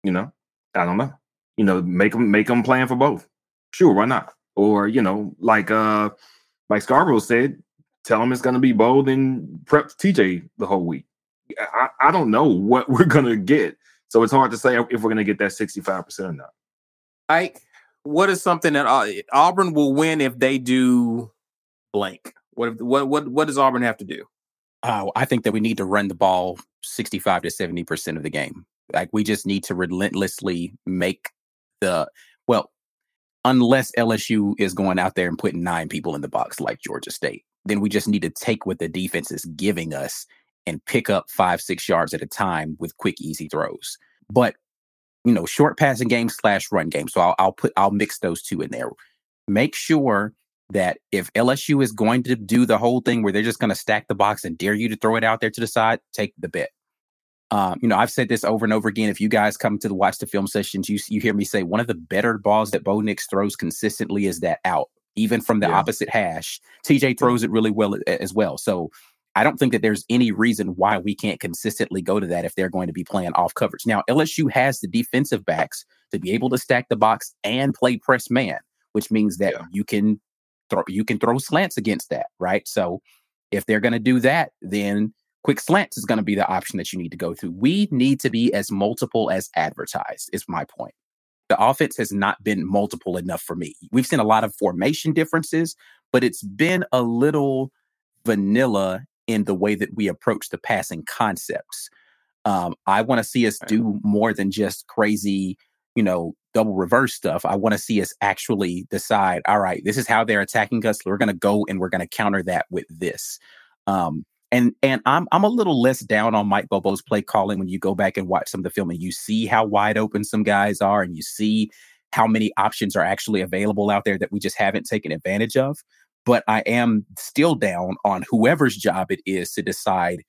you know, I don't know, you know, make him make him plan for both. Sure. Why not? Or, you know, like uh, Mike Scarborough said, tell him it's going to be bold and prep T J the whole week. I, I don't know what we're going to get. So it's hard to say if we're going to get that sixty-five percent or not. I. What is something that uh, Auburn will win if they do blank? What what what what does Auburn have to do? Oh, I think that we need to run the ball sixty-five to seventy percent of the game. Like we just need to relentlessly make the well, unless L S U is going out there and putting nine people in the box like Georgia State. Then we just need to take what the defense is giving us and pick up five, six yards at a time with quick, easy throws. But, you know, short passing game slash run game. So I'll, I'll put, I'll mix those two in there. Make sure that if L S U is going to do the whole thing where they're just going to stack the box and dare you to throw it out there to the side, take the bet. Um, you know, I've said this over and over again. If you guys come to the watch the film sessions, you you hear me say one of the better balls that Bo Nix throws consistently is that out, even from the yeah. opposite hash. T J throws it really well as well. So I don't think that there's any reason why we can't consistently go to that if they're going to be playing off coverage. Now, L S U has the defensive backs to be able to stack the box and play press man, which means that yeah. you can throw you can throw slants against that, right? So if they're going to do that, then quick slants is going to be the option that you need to go through. We need to be as multiple as advertised, is my point. The offense has not been multiple enough for me. We've seen a lot of formation differences, but it's been a little vanilla in the way that we approach the passing concepts. Um, I want to see us do more than just crazy, you know, double reverse stuff. I want to see us actually decide, all right, this is how they're attacking us. We're going to go and we're going to counter that with this. Um, And and I'm I'm a little less down on Mike Bobo's play calling when you go back and watch some of the film and you see how wide open some guys are and you see how many options are actually available out there that we just haven't taken advantage of. But I am still down on whoever's job it is to decide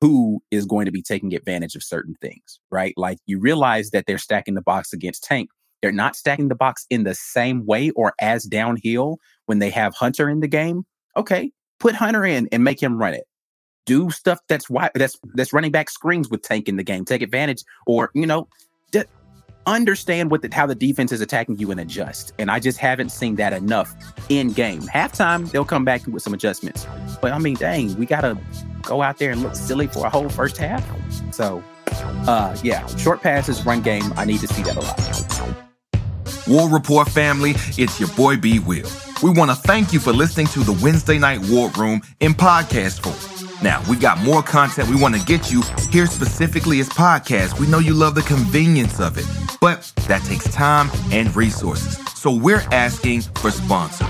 who is going to be taking advantage of certain things, right? Like you realize that they're stacking the box against Tank. They're not stacking the box in the same way or as downhill when they have Hunter in the game. Okay, put Hunter in and make him run it. Do stuff that's why that's that's running back screens with Tank in the game. Take advantage, or you know, d- understand what the, how the defense is attacking you and adjust. And I just haven't seen that enough in game. Halftime, they'll come back with some adjustments. But I mean, dang, we gotta go out there and look silly for a whole first half. So, uh, yeah, short passes, run game. I need to see that a lot. War Report family, it's your boy B. Will. We want to thank you for listening to the Wednesday Night War Room in podcast form. Now, we got more content we want to get you here specifically as podcasts. We know you love the convenience of it, but that takes time and resources. So we're asking for sponsors.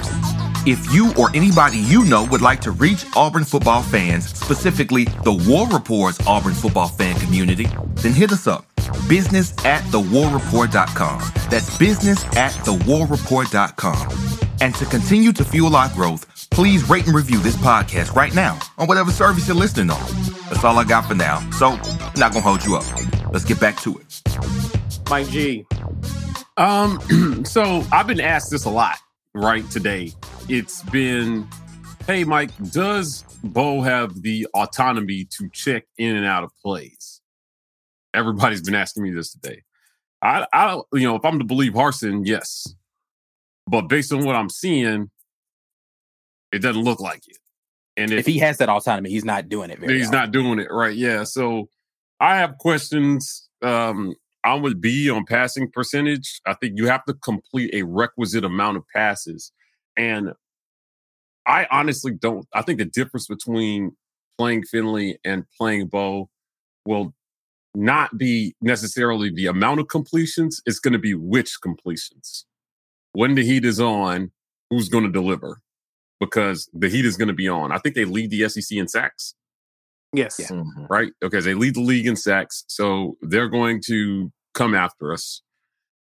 If you or anybody you know would like to reach Auburn football fans, specifically the War Report's Auburn football fan community, then hit us up. Business at the war report dot com. That's business at the war report dot com. And to continue to fuel our growth, please rate and review this podcast right now on whatever service you're listening on. That's all I got for now, so not gonna hold you up. Let's get back to it. Mike G. Um, so I've been asked this a lot, right, today. It's been, hey, Mike, does Bo have the autonomy to check in and out of plays? Everybody's been asking me this today. I, I you know, if I'm to believe Harsin, yes. But based on what I'm seeing, it doesn't look like it. And if, if he has that autonomy, he's not doing it very He's often. not doing it, right? Yeah. So I have questions. Um, I would be on passing percentage. I think you have to complete a requisite amount of passes. And I honestly don't. I think the difference between playing Finley and playing Bo will not be necessarily the amount of completions. It's going to be which completions. When the heat is on, who's going to deliver? Because the heat is going to be on. I think they lead the S E C in sacks. Yes. Yeah. Mm-hmm. Right? Okay, they lead the league in sacks. So they're going to come after us.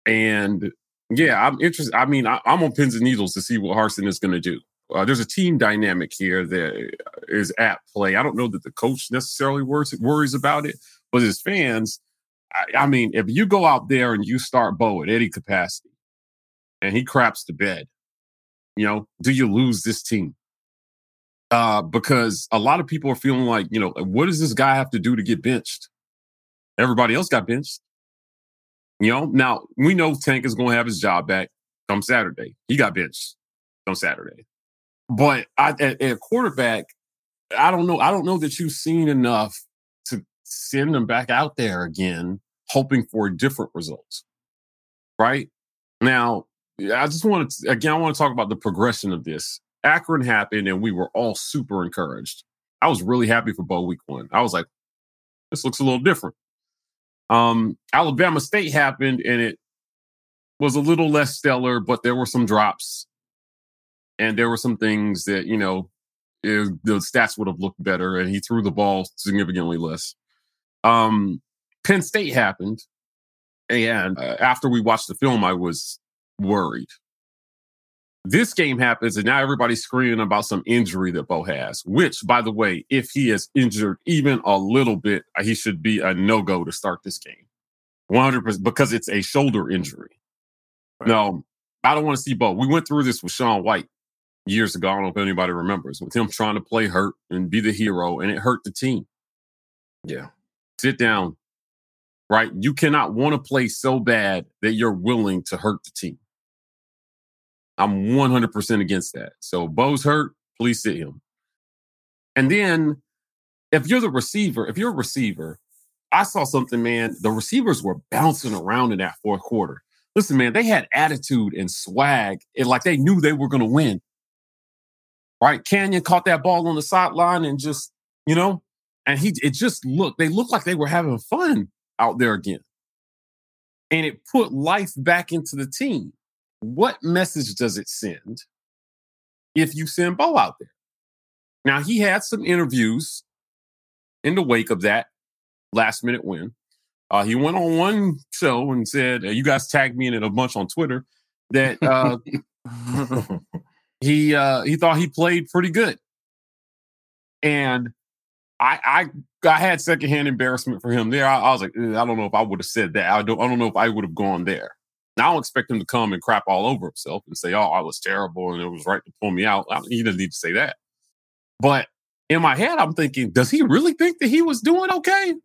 And, yeah, I'm interested. I mean, I, I'm on pins and needles to see what Harsin is going to do. Uh, there's a team dynamic here that is at play. I don't know that the coach necessarily worries, worries about it. But as fans, I, I mean, if you go out there and you start Bo at any capacity, and he craps the bed, you know, do you lose this team? Uh, because a lot of people are feeling like, you know, what does this guy have to do to get benched? Everybody else got benched. You know, now we know Tank is going to have his job back come Saturday. He got benched on Saturday. But I, at, at quarterback, I don't know. I don't know that you've seen enough to send him back out there again, hoping for a different result. Right? Now, I just want to, again, I want to talk about the progression of this. Akron happened and we were all super encouraged. I was really happy for Bo week one. I was like, this looks a little different. Um, Alabama State happened and it was a little less stellar, but there were some drops. And there were some things that, you know, it, the stats would have looked better, and he threw the ball significantly less. Um, Penn State happened. And uh, after we watched the film, I was worried. This game happens, and now everybody's screaming about some injury that Bo has, which, by the way, if he is injured even a little bit, he should be a no-go to start this game. one hundred percent, because it's a shoulder injury. Right. Now, I don't want to see Bo. We went through this with Shaun White years ago. I don't know if anybody remembers, with him trying to play hurt and be the hero, and it hurt the team. Yeah. Sit down, right? You cannot want to play so bad that you're willing to hurt the team. I'm one hundred percent against that. So Bo's hurt, please sit him. And then if you're the receiver, if you're a receiver, I saw something, man. The receivers were bouncing around in that fourth quarter. Listen, man, they had attitude and swag. It, like they knew they were going to win. Right? Canyon caught that ball on the sideline and just, you know, and he it just looked, they looked like they were having fun out there again. And it put life back into the team. What message does it send if you send Bo out there? Now, he had some interviews in the wake of that last minute win. Uh, he went on one show and said, you guys tagged me in it a bunch on Twitter, that uh, he uh, he thought he played pretty good. And I I, I had secondhand embarrassment for him there. I, I was like, I don't know if I would have said that. I don't I don't know if I would have gone there. Now I don't expect him to come and crap all over himself and say, oh, I was terrible and it was right to pull me out. I, he doesn't need to say that. But in my head, I'm thinking, does he really think that he was doing okay?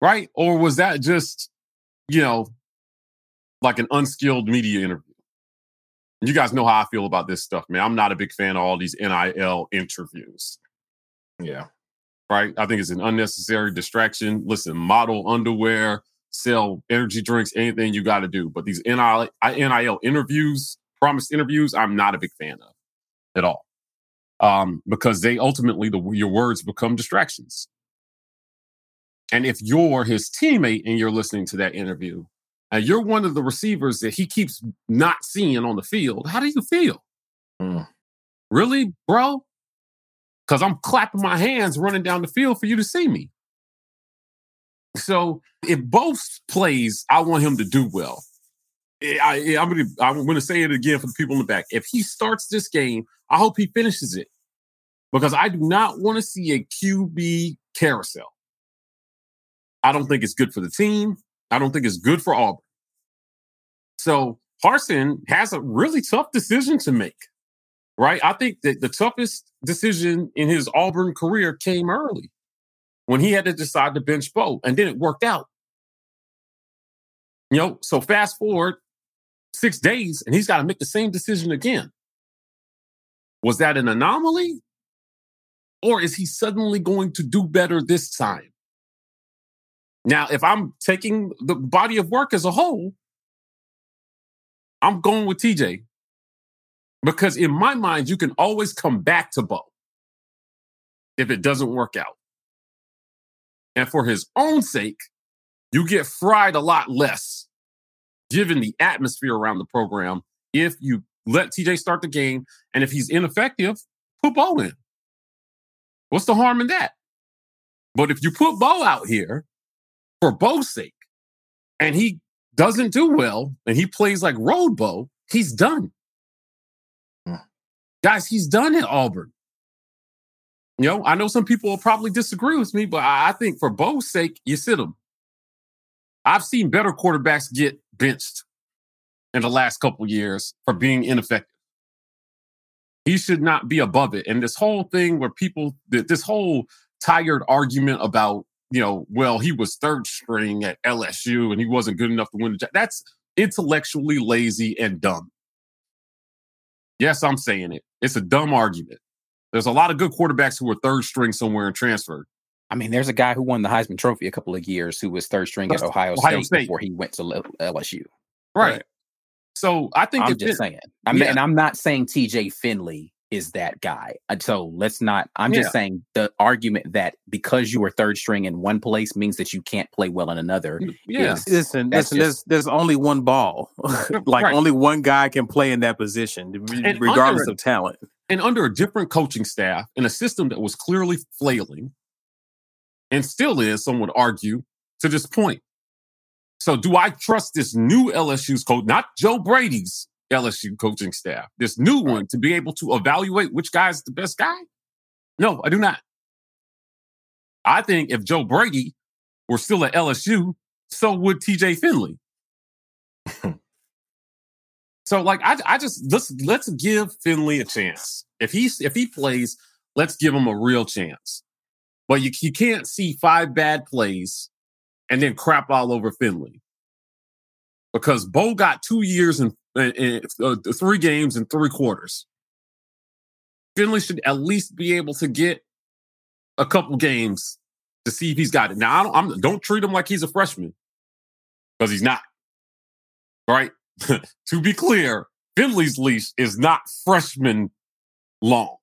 Right? Or was that just, you know, like an unskilled media interview? You guys know how I feel about this stuff, man. I'm not a big fan of all these N I L interviews. Yeah. Right? I think it's an unnecessary distraction. Listen, model underwear, sell energy drinks, anything you got to do. But these N I L interviews, promised interviews, I'm not a big fan of at all. Um, because they ultimately, the, your words become distractions. And if you're his teammate and you're listening to that interview and you're one of the receivers that he keeps not seeing on the field, how do you feel? Mm. Really, bro? Because I'm clapping my hands running down the field for you to see me. So if both plays, I want him to do well. I, I, I'm going I'm going to say it again for the people in the back. If he starts this game, I hope he finishes it, because I do not want to see a Q B carousel. I don't think it's good for the team. I don't think it's good for Auburn. So Harsin has a really tough decision to make, right? I think that the toughest decision in his Auburn career came early, when he had to decide to bench Bo, and then it worked out. You know, so fast forward six days, and he's got to make the same decision again. Was that an anomaly? Or is he suddenly going to do better this time? Now, if I'm taking the body of work as a whole, I'm going with T J. Because in my mind, you can always come back to Bo if it doesn't work out. And for his own sake, you get fried a lot less, given the atmosphere around the program, if you let T J start the game. And if he's ineffective, put Bo in. What's the harm in that? But if you put Bo out here for Bo's sake, and he doesn't do well, and he plays like Road Bo, he's done. Mm. Guys, he's done at Auburn. You know, I know some people will probably disagree with me, but I think for Bo's sake, you sit him. I've seen better quarterbacks get benched in the last couple years for being ineffective. He should not be above it. And this whole thing where people, this whole tired argument about, you know, well, he was third string at L S U and he wasn't good enough to win the job. That's intellectually lazy and dumb. Yes, I'm saying it. It's a dumb argument. There's a lot of good quarterbacks who were third string somewhere and transferred. I mean, there's a guy who won the Heisman Trophy a couple of years who was third string at Ohio, Ohio State, State before he went to L S U. Right. right. So I think I'm just been, saying, I mean, yeah. And I'm not saying T J Finley is that guy. And so let's not, I'm yeah. just saying the argument that because you were third string in one place means that you can't play well in another. Yeah. Is, listen, listen just, there's, there's only one ball. Like right. only one guy can play in that position, and regardless under, of talent. And under a different coaching staff in a system that was clearly flailing and still is, some would argue, to this point. So do I trust this new L S U's coach, not Joe Brady's L S U coaching staff, this new one, to be able to evaluate which guy's the best guy? No, I do not. I think if Joe Brady were still at L S U, so would T J Finley. So, like, I, I just let's let's give Finley a chance. If he if he plays, let's give him a real chance. But you you can't see five bad plays and then crap all over Finley, because Bo got two years and uh, three games and three quarters. Finley should at least be able to get a couple games to see if he's got it. Now, I don't, I'm, don't treat him like he's a freshman, because he's not. All right. To be clear, Finley's leash is not freshman long.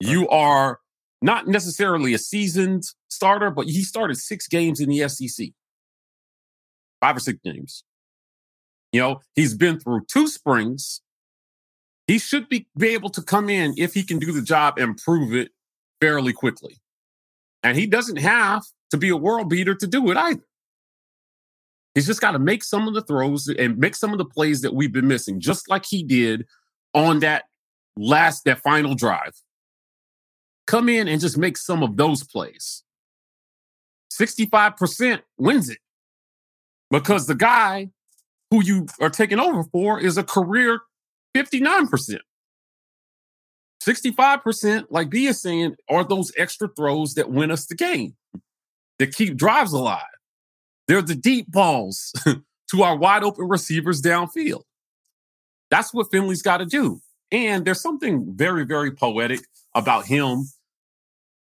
You are not necessarily a seasoned starter, but he started six games in the S E C. Five or six games. You know, he's been through two springs. He should be, be able to come in if he can do the job and prove it fairly quickly. And he doesn't have to be a world beater to do it either. He's just got to make some of the throws and make some of the plays that we've been missing, just like he did on that last, that final drive. Come in and just make some of those plays. sixty-five percent wins it, because the guy who you are taking over for is a career fifty-nine percent. sixty-five percent, like B is saying, are those extra throws that win us the game, that keep drives alive. They're the deep balls to our wide open receivers downfield. That's what Finley's got to do. And there's something very, very poetic about him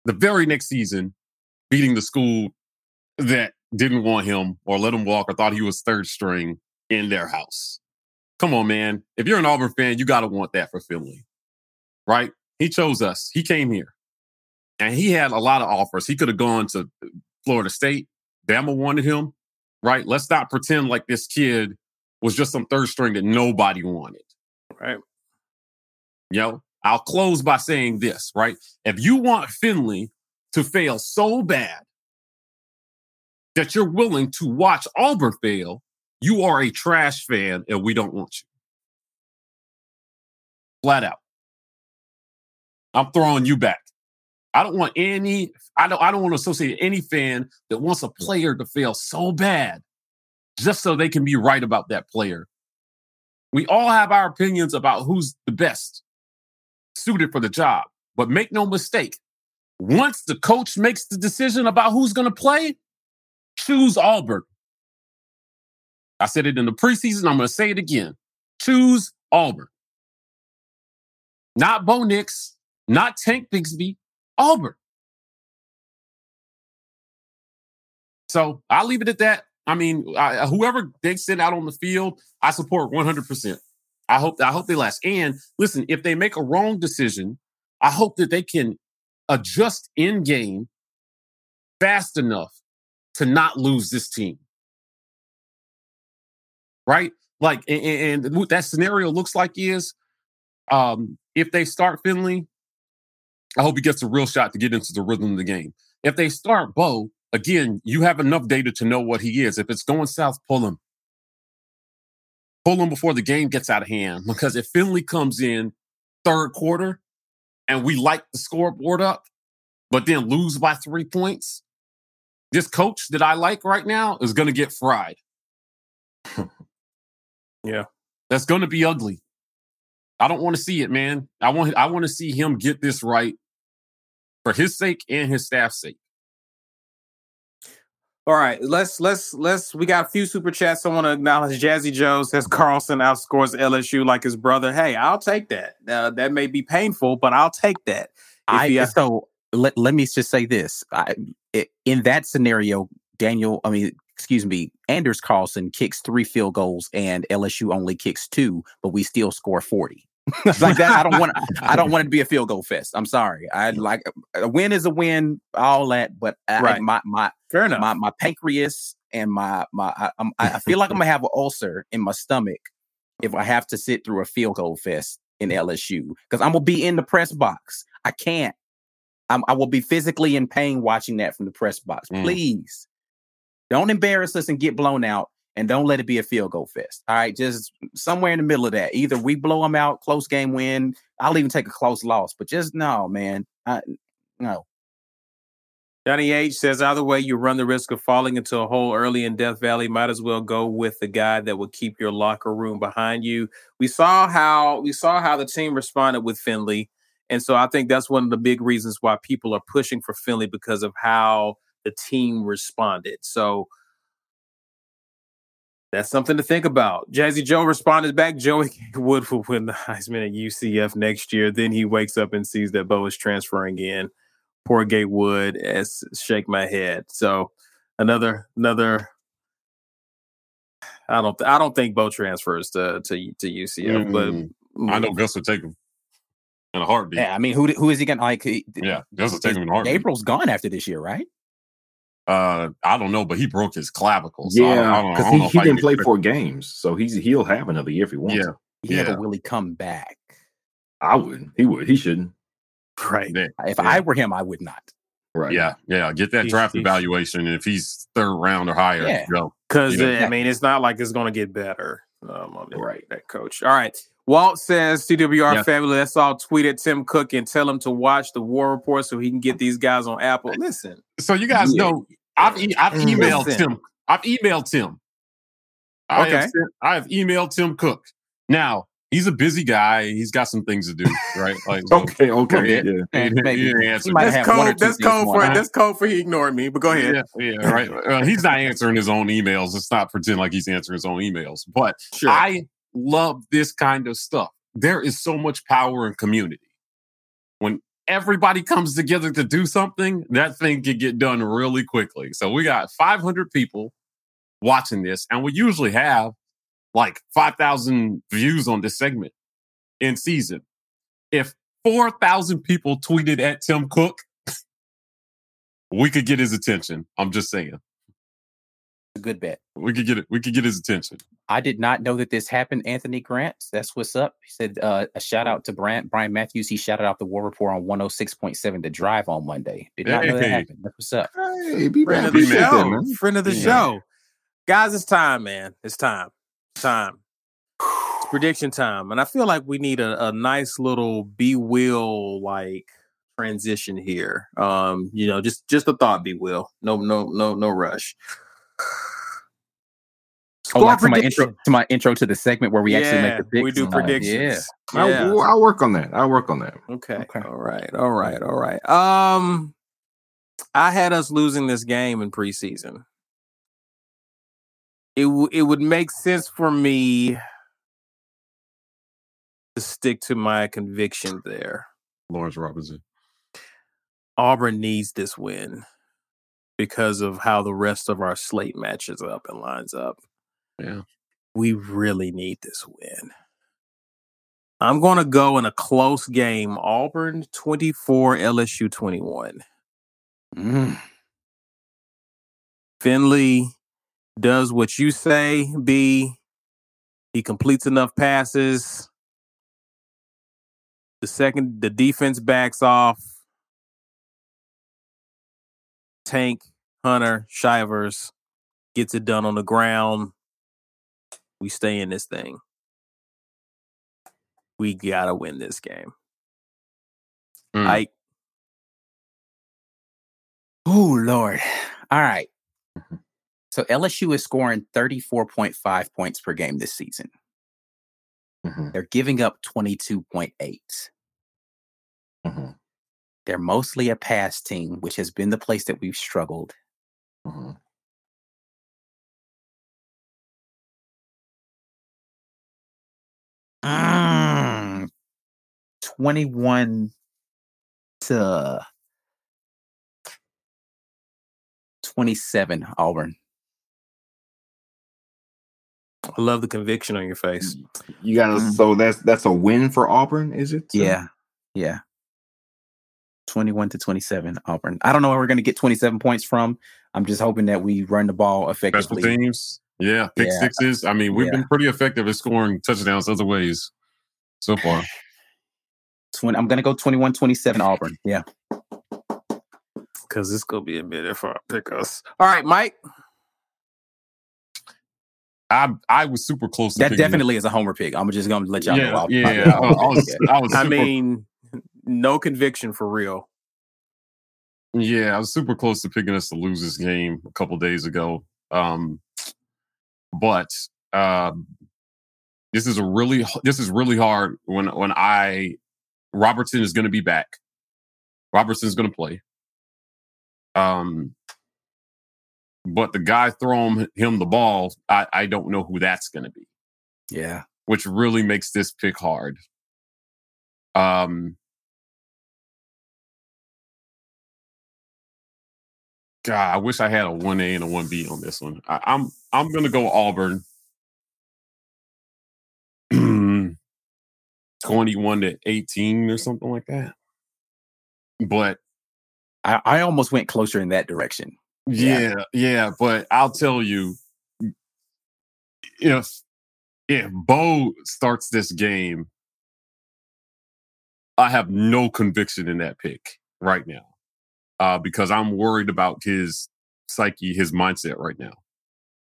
the very next season beating the school that didn't want him or let him walk or thought he was third string in their house. Come on, man. If you're an Auburn fan, you got to want that for Finley, right? He chose us. He came here. And he had a lot of offers. He could have gone to Florida State. Bama wanted him, right? Let's not pretend like this kid was just some third string that nobody wanted, right? You know, I'll close by saying this, right? If you want Finley to fail so bad that you're willing to watch Auburn fail, you are a trash fan and we don't want you. Flat out. I'm throwing you back. I don't want any, I don't I don't want to associate any fan that wants a player to fail so bad just so they can be right about that player. We all have our opinions about who's the best suited for the job, but make no mistake, once the coach makes the decision about who's going to play, choose Auburn. I said it in the preseason, I'm going to say it again. Choose Auburn. Not Bo Nix, not Tank Bigsby, Auburn. So I'll leave it at that. I mean, I, whoever they send out on the field, I support one hundred percent. I hope I hope they last. And listen, if they make a wrong decision, I hope that they can adjust in game fast enough to not lose this team. Right? Like, and, and what that scenario looks like is um, if they start Finley, I hope he gets a real shot to get into the rhythm of the game. If they start Bo, again, you have enough data to know what he is. If it's going south, pull him. Pull him before the game gets out of hand. Because if Finley comes in third quarter and we light the scoreboard up, but then lose by three points, this coach that I like right now is going to get fried. Yeah. That's going to be ugly. I don't want to see it, man. I want I want to see him get this right for his sake and his staff's sake. All right, let's let's let's. We got a few super chats. I want to acknowledge Jazzy Joe says Carlson outscores L S U like his brother. Hey, I'll take that. Uh, that may be painful, but I'll take that. I, you, so let let me just say this: I, in that scenario, Daniel, I mean, excuse me, Anders Carlson kicks three field goals and L S U only kicks two, but we still score forty. It's like that. I don't want. I don't want it to be a field goal fest. I'm sorry. I like a win is a win. All that, but I, right. my my Fair enough. my my pancreas and my my I, I'm, I feel like I'm gonna have an ulcer in my stomach if I have to sit through a field goal fest in L S U because I'm gonna be in the press box. I can't. I'm, I will be physically in pain watching that from the press box. Mm. Please don't embarrass us and get blown out. And don't let it be a field goal fest. All right, just somewhere in the middle of that. Either we blow them out, close game win. I'll even take a close loss. But just no, man. I, no. Johnny H says, either way, you run the risk of falling into a hole early in Death Valley. Might as well go with the guy that will keep your locker room behind you. We saw how we saw how the team responded with Finley. And so I think that's one of the big reasons why people are pushing for Finley because of how the team responded. So that's something to think about. Jazzy Joe responded back. Joey Wood will win the Heisman at U C F next year. Then he wakes up and sees that Bo is transferring in. Poor Gatewood. As shake my head. So another another. I don't. Th- I don't think Bo transfers to to, to U C F. Mm-hmm. But I know Gus will take him in a heartbeat. Yeah, I mean, who who is he going to like? He, yeah, Gus will take him in a heartbeat. April's gone after this year, right? Uh, I don't know, but he broke his clavicle. So yeah, because he, he didn't play expect- four games, so he's he'll have another year if he wants. Yeah, yeah. yeah but will he come back? I wouldn't. He would. He shouldn't. Right. Yeah. If yeah. I were him, I would not. Right. Yeah. Yeah. Get that he's, draft he's, evaluation, and if he's third round or higher, yeah. go. Because you know? uh, I mean, it's not like it's going to get better. Um, I mean, right. That coach. All right. Walt says, T W R yeah. family. Let's all tweet at Tim Cook and tell him to watch the War Report so he can get these guys on Apple. Listen. So you guys yeah. know, I've e- I've emailed Listen. Tim. I've emailed Tim. I okay. Have, I have emailed Tim Cook. Now he's a busy guy. He's got some things to do, right? Like okay, so, okay, yeah. And maybe that's code. That's code for that's code for he ignored me. But go ahead. Yeah, yeah right. uh, he's not answering his own emails. Let's not pretend like he's answering his own emails. But sure. I. love this kind of stuff. There is so much power in community. When everybody comes together to do something, that thing can get done really quickly. So we got five hundred people watching this, and we usually have like five thousand views on this segment in season. If four thousand people tweeted at Tim Cook, we could get his attention. I'm just saying. A good bet. We could get it. We could get his attention. I did not know that this happened. Anthony Grant, that's what's up. He said uh, a shout out to Brian, Brian Matthews. He shouted out the War Report on one oh six point seven The Drive on Monday. Did not hey, know that hey. happened. That's what's up. Hey, be friend, of the show. That, friend of the yeah. show. Guys, it's time, man. It's time. It's time. It's prediction time. And I feel like we need a, a nice little B Will like transition here. Um, you know, just just a thought, B Will. No, no, no, no rush. Score oh, like to my intro to my intro to the segment where we yeah, actually make the picks. We do predictions. Uh, yeah, yeah. I'll, I'll work on that. I'll work on that. Okay. okay. All right. All right. All right. Um, I had us losing this game in preseason. It w- it would make sense for me to stick to my conviction there. Lawrence Robinson. Auburn needs this win because of how the rest of our slate matches up and lines up. Yeah. We really need this win. I'm going to go in a close game. Auburn twenty-four, L S U twenty-one. Mm. Finley does what you say, B. He completes enough passes. The second, the defense backs off. Tank, Hunter, Shivers gets it done on the ground. We stay in this thing. We gotta win this game. Mm. Ike. Oh, Lord. All right. So L S U is scoring thirty-four point five points per game this season. Mm-hmm. They're giving up twenty-two point eight. Mm-hmm. They're mostly a pass team, which has been the place that we've struggled. Mm-hmm. Mm, twenty-one to twenty-seven, Auburn. I love the conviction on your face. You got mm-hmm. so that's that's a win for Auburn, is it? So? Yeah, yeah. twenty-one to twenty-seven, Auburn. I don't know where we're going to get twenty-seven points from. I'm just hoping that we run the ball effectively. Special teams, yeah, pick yeah. sixes. I mean, we've yeah. been pretty effective at scoring touchdowns other ways so far. twenty, I'm going to go twenty-one twenty-seven, Auburn. Yeah, because it's going to be a minute for our pickups. All right, Mike. I I was super close. To that definitely is a homer pick. I'm just gonna let y'all yeah, know. I'll, yeah, I'll, I'll, I'll, I was. I, was super, I mean, no conviction for real. Yeah, I was super close to picking us to lose this game a couple days ago. Um, but uh, this is a really this is really hard when when I Robertson is going to be back. Robertson is going to play. Um. But the guy throwing him the ball, I, I don't know who that's going to be. Yeah. Which really makes this pick hard. Um, God, I wish I had a one A and a one B on this one. I, I'm I'm going to go Auburn. twenty-one to eighteen or something like that. But I, I almost went closer in that direction. Yeah, yeah, yeah, but I'll tell you, if if Bo starts this game, I have no conviction in that pick right now uh, because I'm worried about his psyche, his mindset right now.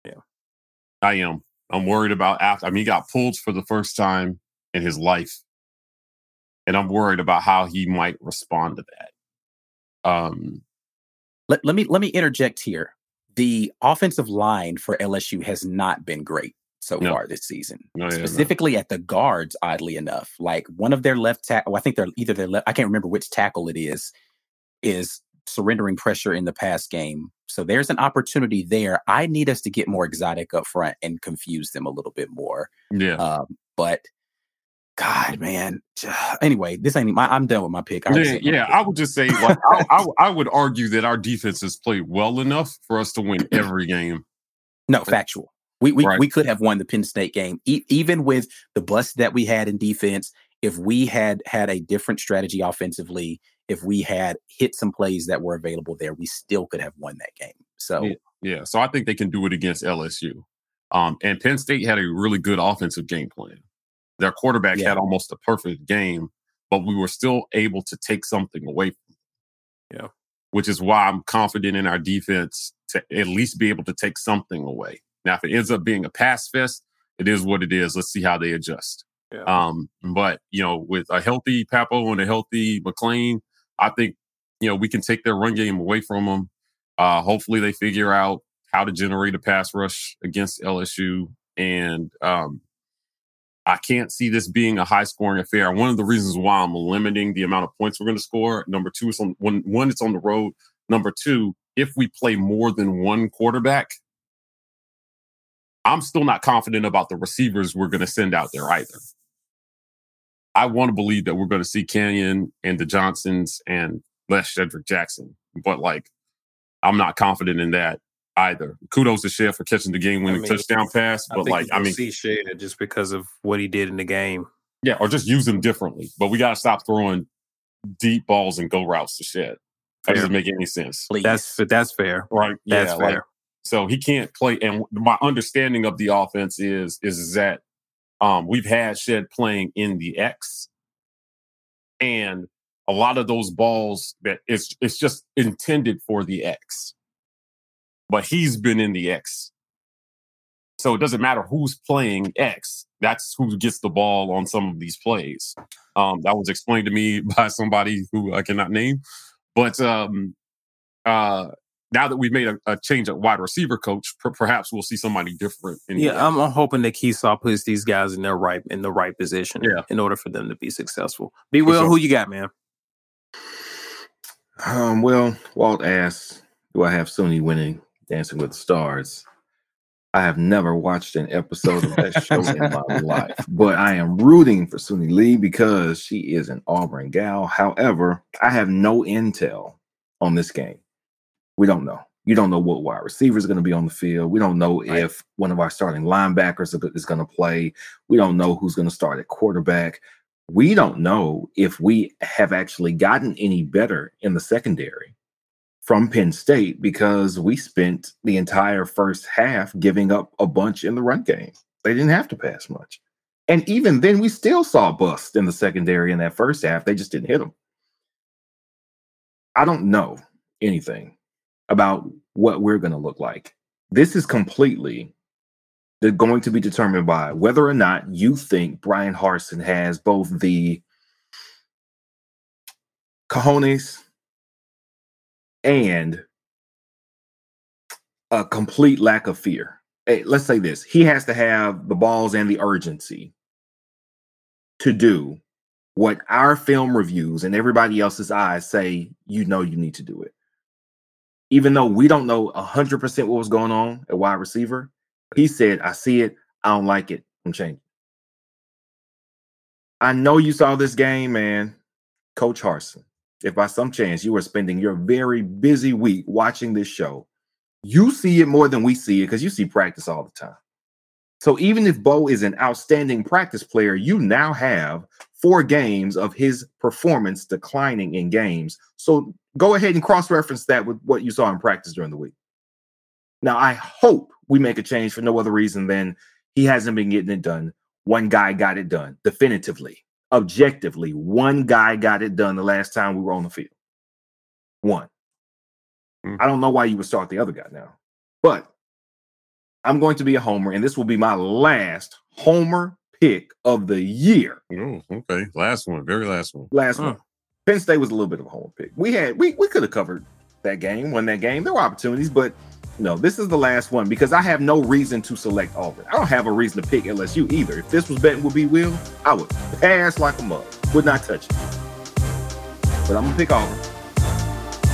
Yeah, I am. I'm worried about after. I mean, he got pulled for the first time in his life, and I'm worried about how he might respond to that. Um. Let, let me let me interject here. The offensive line for L S U has not been great so no. far this season, no, specifically yeah, no. at the guards. Oddly enough, like one of their left tackle, I think they're either their left. I can't remember which tackle it is. Is surrendering pressure in the pass game, so there's an opportunity there. I need us to get more exotic up front and confuse them a little bit more. Yeah, um, but. God, man. Anyway, this ain't my. I'm done with my pick. I yeah, yeah. Pick. I would just say, like, I, I, I would argue that our defense has played well enough for us to win every game. No, factual. We we right. we could have won the Penn State game, e- even with the bust that we had in defense. If we had had a different strategy offensively, if we had hit some plays that were available there, we still could have won that game. So yeah, yeah. So I think they can do it against L S U. Um, and Penn State had a really good offensive game plan. Their quarterback yeah. had almost a perfect game, but we were still able to take something away from them. Yeah. Which is why I'm confident in our defense to at least be able to take something away. Now, if it ends up being a pass fest, it is what it is. Let's see how they adjust. Yeah. Um, but, you know, with a healthy Pappoe and a healthy McLean, I think, you know, we can take their run game away from them. Uh, hopefully they figure out how to generate a pass rush against L S U and, um, I can't see this being a high-scoring affair. One of the reasons why I'm limiting the amount of points we're going to score, number two, is on, one, one, it's on the road. Number two, if we play more than one quarterback, I'm still not confident about the receivers we're going to send out there either. I want to believe that we're going to see Canyon and the Johnsons and less Shedrick Jackson, but, like, I'm not confident in that either. Kudos to Shed for catching the game-winning I mean, touchdown pass, but I like I mean, see Shed just because of what he did in the game. Yeah, or just use him differently. But we gotta stop throwing deep balls and go routes to Shed. That fair. Doesn't make any sense. Please. That's that's fair, right? That's yeah, fair. Like, so he can't play. And my understanding of the offense is is that um, we've had Shed playing in the X, and a lot of those balls that it's it's just intended for the X. But he's been in the X. So it doesn't matter who's playing X. That's who gets the ball on some of these plays. Um, that was explained to me by somebody who I cannot name. But um, uh, now that we've made a, a change at wide receiver coach, per- perhaps we'll see somebody different. In yeah, I'm, I'm hoping that Keesaw puts these guys in their right in the right position yeah. in order for them to be successful. Be Will, sure. Who you got, man? Um, well, Walt asks, do I have Suni winning Dancing with the Stars? I have never watched an episode of that show in my life, but I am rooting for Suni Lee because she is an Auburn gal. However, I have no intel on this game. We don't know. You don't know what wide receiver is going to be on the field. We don't know right. if one of our starting linebackers is going to play. We don't know who's going to start at quarterback. We don't know if we have actually gotten any better in the secondary from Penn State because we spent the entire first half giving up a bunch in the run game. They didn't have to pass much. And even then, we still saw busts in the secondary in that first half. They just didn't hit them. I don't know anything about what we're going to look like. This is completely going to be determined by whether or not you think Brian Harsin has both the cojones and a complete lack of fear. Hey, let's say this. He has to have the balls and the urgency to do what our film reviews and everybody else's eyes say, you know, you need to do it. Even though we don't know one hundred percent what was going on at wide receiver, he said, I see it. I don't like it. I'm changing. I know you saw this game, man. Coach Harsin, if by some chance you are spending your very busy week watching this show, you see it more than we see it because you see practice all the time. So even if Bo is an outstanding practice player, you now have four games of his performance declining in games. So go ahead and cross-reference that with what you saw in practice during the week. Now, I hope we make a change for no other reason than he hasn't been getting it done. One guy got it done definitively, objectively. One guy got it done the last time we were on the field. One. I don't know why you would start the other guy now, but I'm going to be a homer, and this will be my last homer pick of the year. Oh, okay. Last one. Very last one. Last huh. one. Penn State was a little bit of a homer pick. We had we we could have covered that game, won that game. There were opportunities, but no, this is the last one because I have no reason to select Auburn. I don't have a reason to pick L S U either. If this was betting with B. Will, I would pass like a mug. Would not touch it. But I'm going to pick Auburn.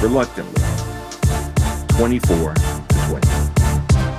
Reluctantly. twenty-four to twenty.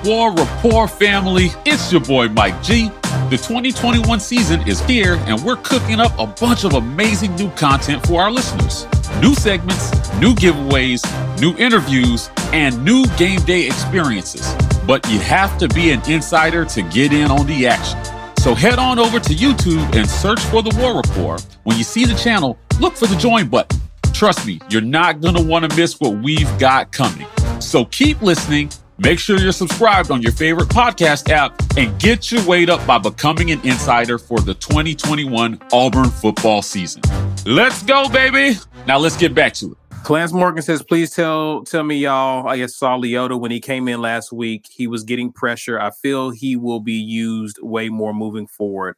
War Report family, it's your boy Mike G. The twenty twenty-one season is here and we're cooking up a bunch of amazing new content for our listeners. New segments, new giveaways, new interviews, and new game day experiences. But you have to be an insider to get in on the action. So head on over to YouTube and search for the War Report. When you see the channel, look for the join button. Trust me, you're not going to want to miss what we've got coming. So keep listening, make sure you're subscribed on your favorite podcast app, and get your weight up by becoming an insider for the twenty twenty-one Auburn football season. Let's go, baby. Now let's get back to it. Clarence Morgan says, please tell tell me y'all, I guess saw Leota when he came in last week, he was getting pressure. I feel he will be used way more moving forward.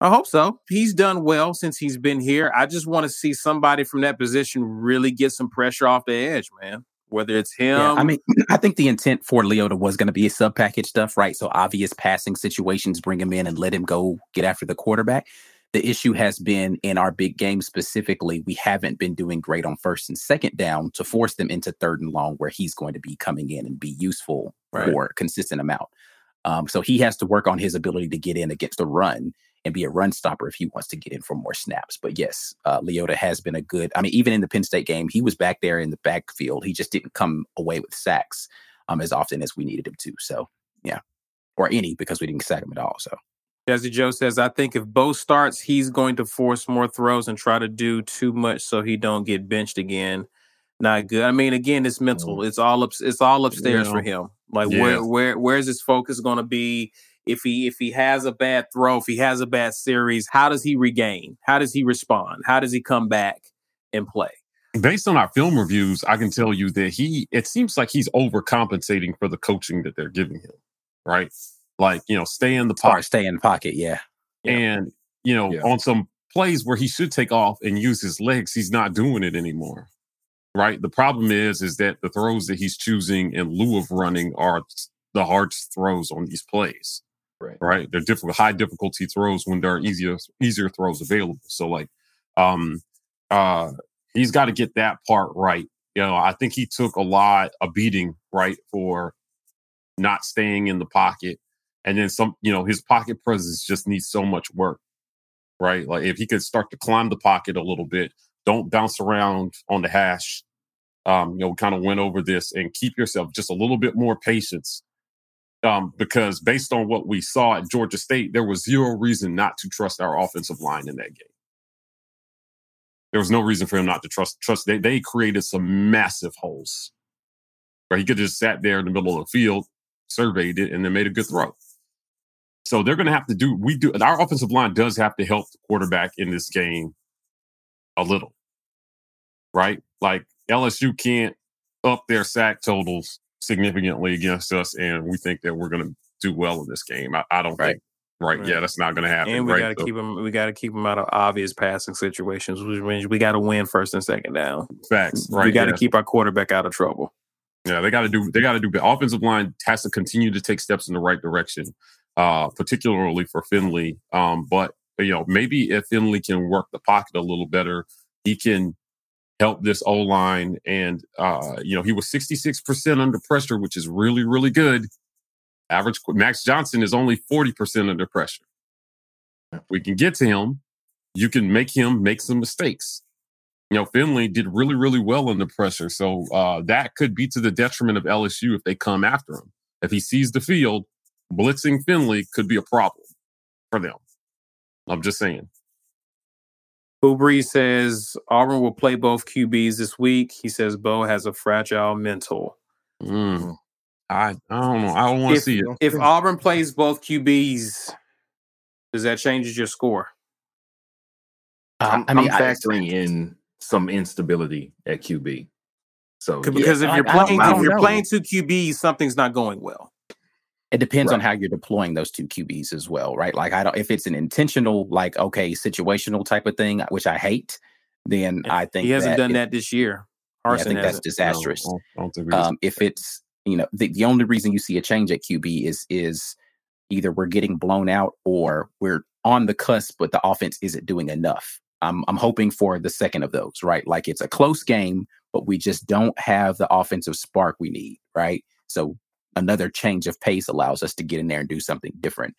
I hope so. He's done well since he's been here. I just want to see somebody from that position really get some pressure off the edge, man. Whether it's him. Yeah, I mean, I think the intent for Leota was going to be sub package stuff, right? So obvious passing situations, bring him in and let him go get after the quarterback. The issue has been in our big game specifically, we haven't been doing great on first and second down to force them into third and long where he's going to be coming in and be useful right. for a consistent amount. Um, so he has to work on his ability to get in against the run and be a run stopper if he wants to get in for more snaps. But yes, uh, Leota has been a good, I mean, even in the Penn State game, he was back there in the backfield. He just didn't come away with sacks um, as often as we needed him to. So yeah, or any, because we didn't sack him at all. So Desi Joe says, I think if Bo starts, he's going to force more throws and try to do too much so he don't get benched again. Not good. I mean, again, it's mental. Mm. It's all up, it's all upstairs yeah. for him. Like yeah. where, where, where's his focus going to be? If he if he has a bad throw, if he has a bad series, how does he regain? How does he respond? How does he come back and play? Based on our film reviews, I can tell you that he it seems like he's overcompensating for the coaching that they're giving him, right? Like, you know, stay in the pocket. Or stay in the pocket, yeah. And, you know, yeah. on some plays where he should take off and use his legs, he's not doing it anymore, right? The problem is, is that the throws that he's choosing in lieu of running are the hardest throws on these plays. Right. right. They're difficult, high difficulty throws when there are easier, easier throws available. So like, um, uh, he's got to get that part right. You know, I think he took a lot of beating, right, for not staying in the pocket. And then some, you know, his pocket presence just needs so much work, right? Like if he could start to climb the pocket a little bit, don't bounce around on the hash, um, you know, kind of went over this, and keep yourself just a little bit more patience. Um, because based on what we saw at Georgia State, there was zero reason not to trust our offensive line in that game. There was no reason for him not to trust. Trust they they created some massive holes where he could have just sat there in the middle of the field, surveyed it, and then made a good throw. So they're going to have to do. We do. Our offensive line does have to help the quarterback in this game a little, right? Like L S U can't up their sack totals significantly against us, and we think that we're going to do well in this game. I, I don't right. think. Right, right. Yeah, that's not going to happen. And we right? got to so, keep them. We got to keep them out of obvious passing situations, which means we got to win first and second down. Facts. Right. We got to yeah. keep our quarterback out of trouble. Yeah, they got to do. They got to do. The offensive line has to continue to take steps in the right direction, uh, particularly for Finley. Um, but you know, maybe if Finley can work the pocket a little better, he can help this O line. And uh, you know, he was sixty-six percent under pressure, which is really, really good. Average Max Johnson is only forty percent under pressure. If we can get to him, you can make him make some mistakes. You know, Finley did really, really well under pressure. So uh, that could be to the detriment of L S U if they come after him. If he sees the field, blitzing Finley could be a problem for them. I'm just saying. Bo Bree says Auburn will play both Q Bs this week. He says Bo has a fragile mental. Mm. I, I don't know. I don't want to see it. If Auburn plays both Q Bs, does that change your score? I'm, I mean, I'm factoring I, in some instability at Q B. So because yeah, if you're I, playing, I if you're know. playing two Q Bs, something's not going well. It depends right. on how you're deploying those two Q Bs as well, right? Like I don't. If it's an intentional, like okay, situational type of thing, which I hate, then and I think he hasn't that done it, that this year. Harsin yeah, I think hasn't. That's disastrous. No, I don't think um, if it's You know, the, the only reason you see a change at Q B is is either we're getting blown out or we're on the cusp, but the offense isn't doing enough. I'm I'm hoping for the second of those, right? Like it's a close game, but we just don't have the offensive spark we need, right? So another change of pace allows us to get in there and do something different.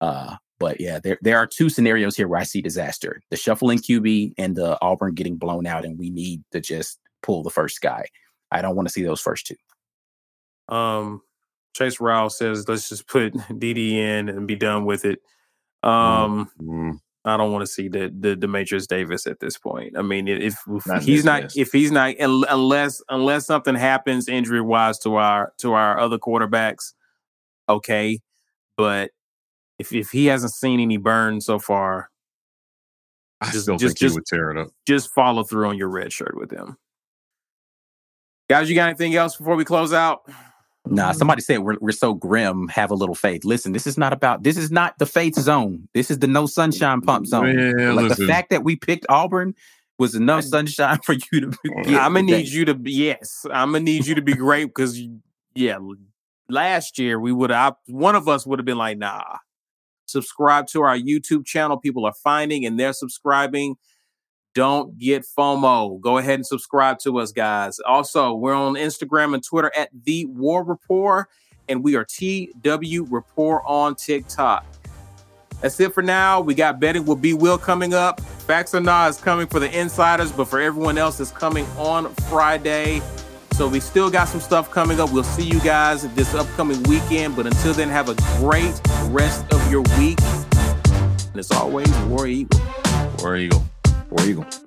Uh, but yeah, there there are two scenarios here where I see disaster: the shuffling Q B and the Auburn getting blown out, and we need to just pull the first guy. I don't want to see those first two. Um, Chase Rowell says, let's just put D D in and be done with it. Um, mm-hmm. I don't want to see the, the, the Demetrius Davis at this point. I mean, if, if not he's not, best. if he's not, unless, unless something happens injury wise to our, to our other quarterbacks. Okay. But if, if he hasn't seen any burn so far, I just, still just, think just, he would tear it up. Just follow through on your red shirt with him. Guys, you got anything else before we close out? Nah, somebody said we're we're so grim. Have a little faith. Listen, this is not about. This is not the faith zone. This is the no sunshine pump zone. Man, like listen. The fact that we picked Auburn was enough I, sunshine for you to. Be, I'm gonna need you to. Yes, I'm gonna need you to be great because yeah, last year we would have. One of us would have been like, nah. Subscribe to our YouTube channel. People are finding and they're subscribing. Don't get FOMO. Go ahead and subscribe to us, guys. Also, we're on Instagram and Twitter at The War Report, and we are T W Report on TikTok. That's it for now. We got Betting with B. Will coming up. Facts or Nah is coming for the insiders, but for everyone else, it's coming on Friday. So we still got some stuff coming up. We'll see you guys this upcoming weekend, but until then, have a great rest of your week. And as always, War Eagle. War Eagle. War Eagle.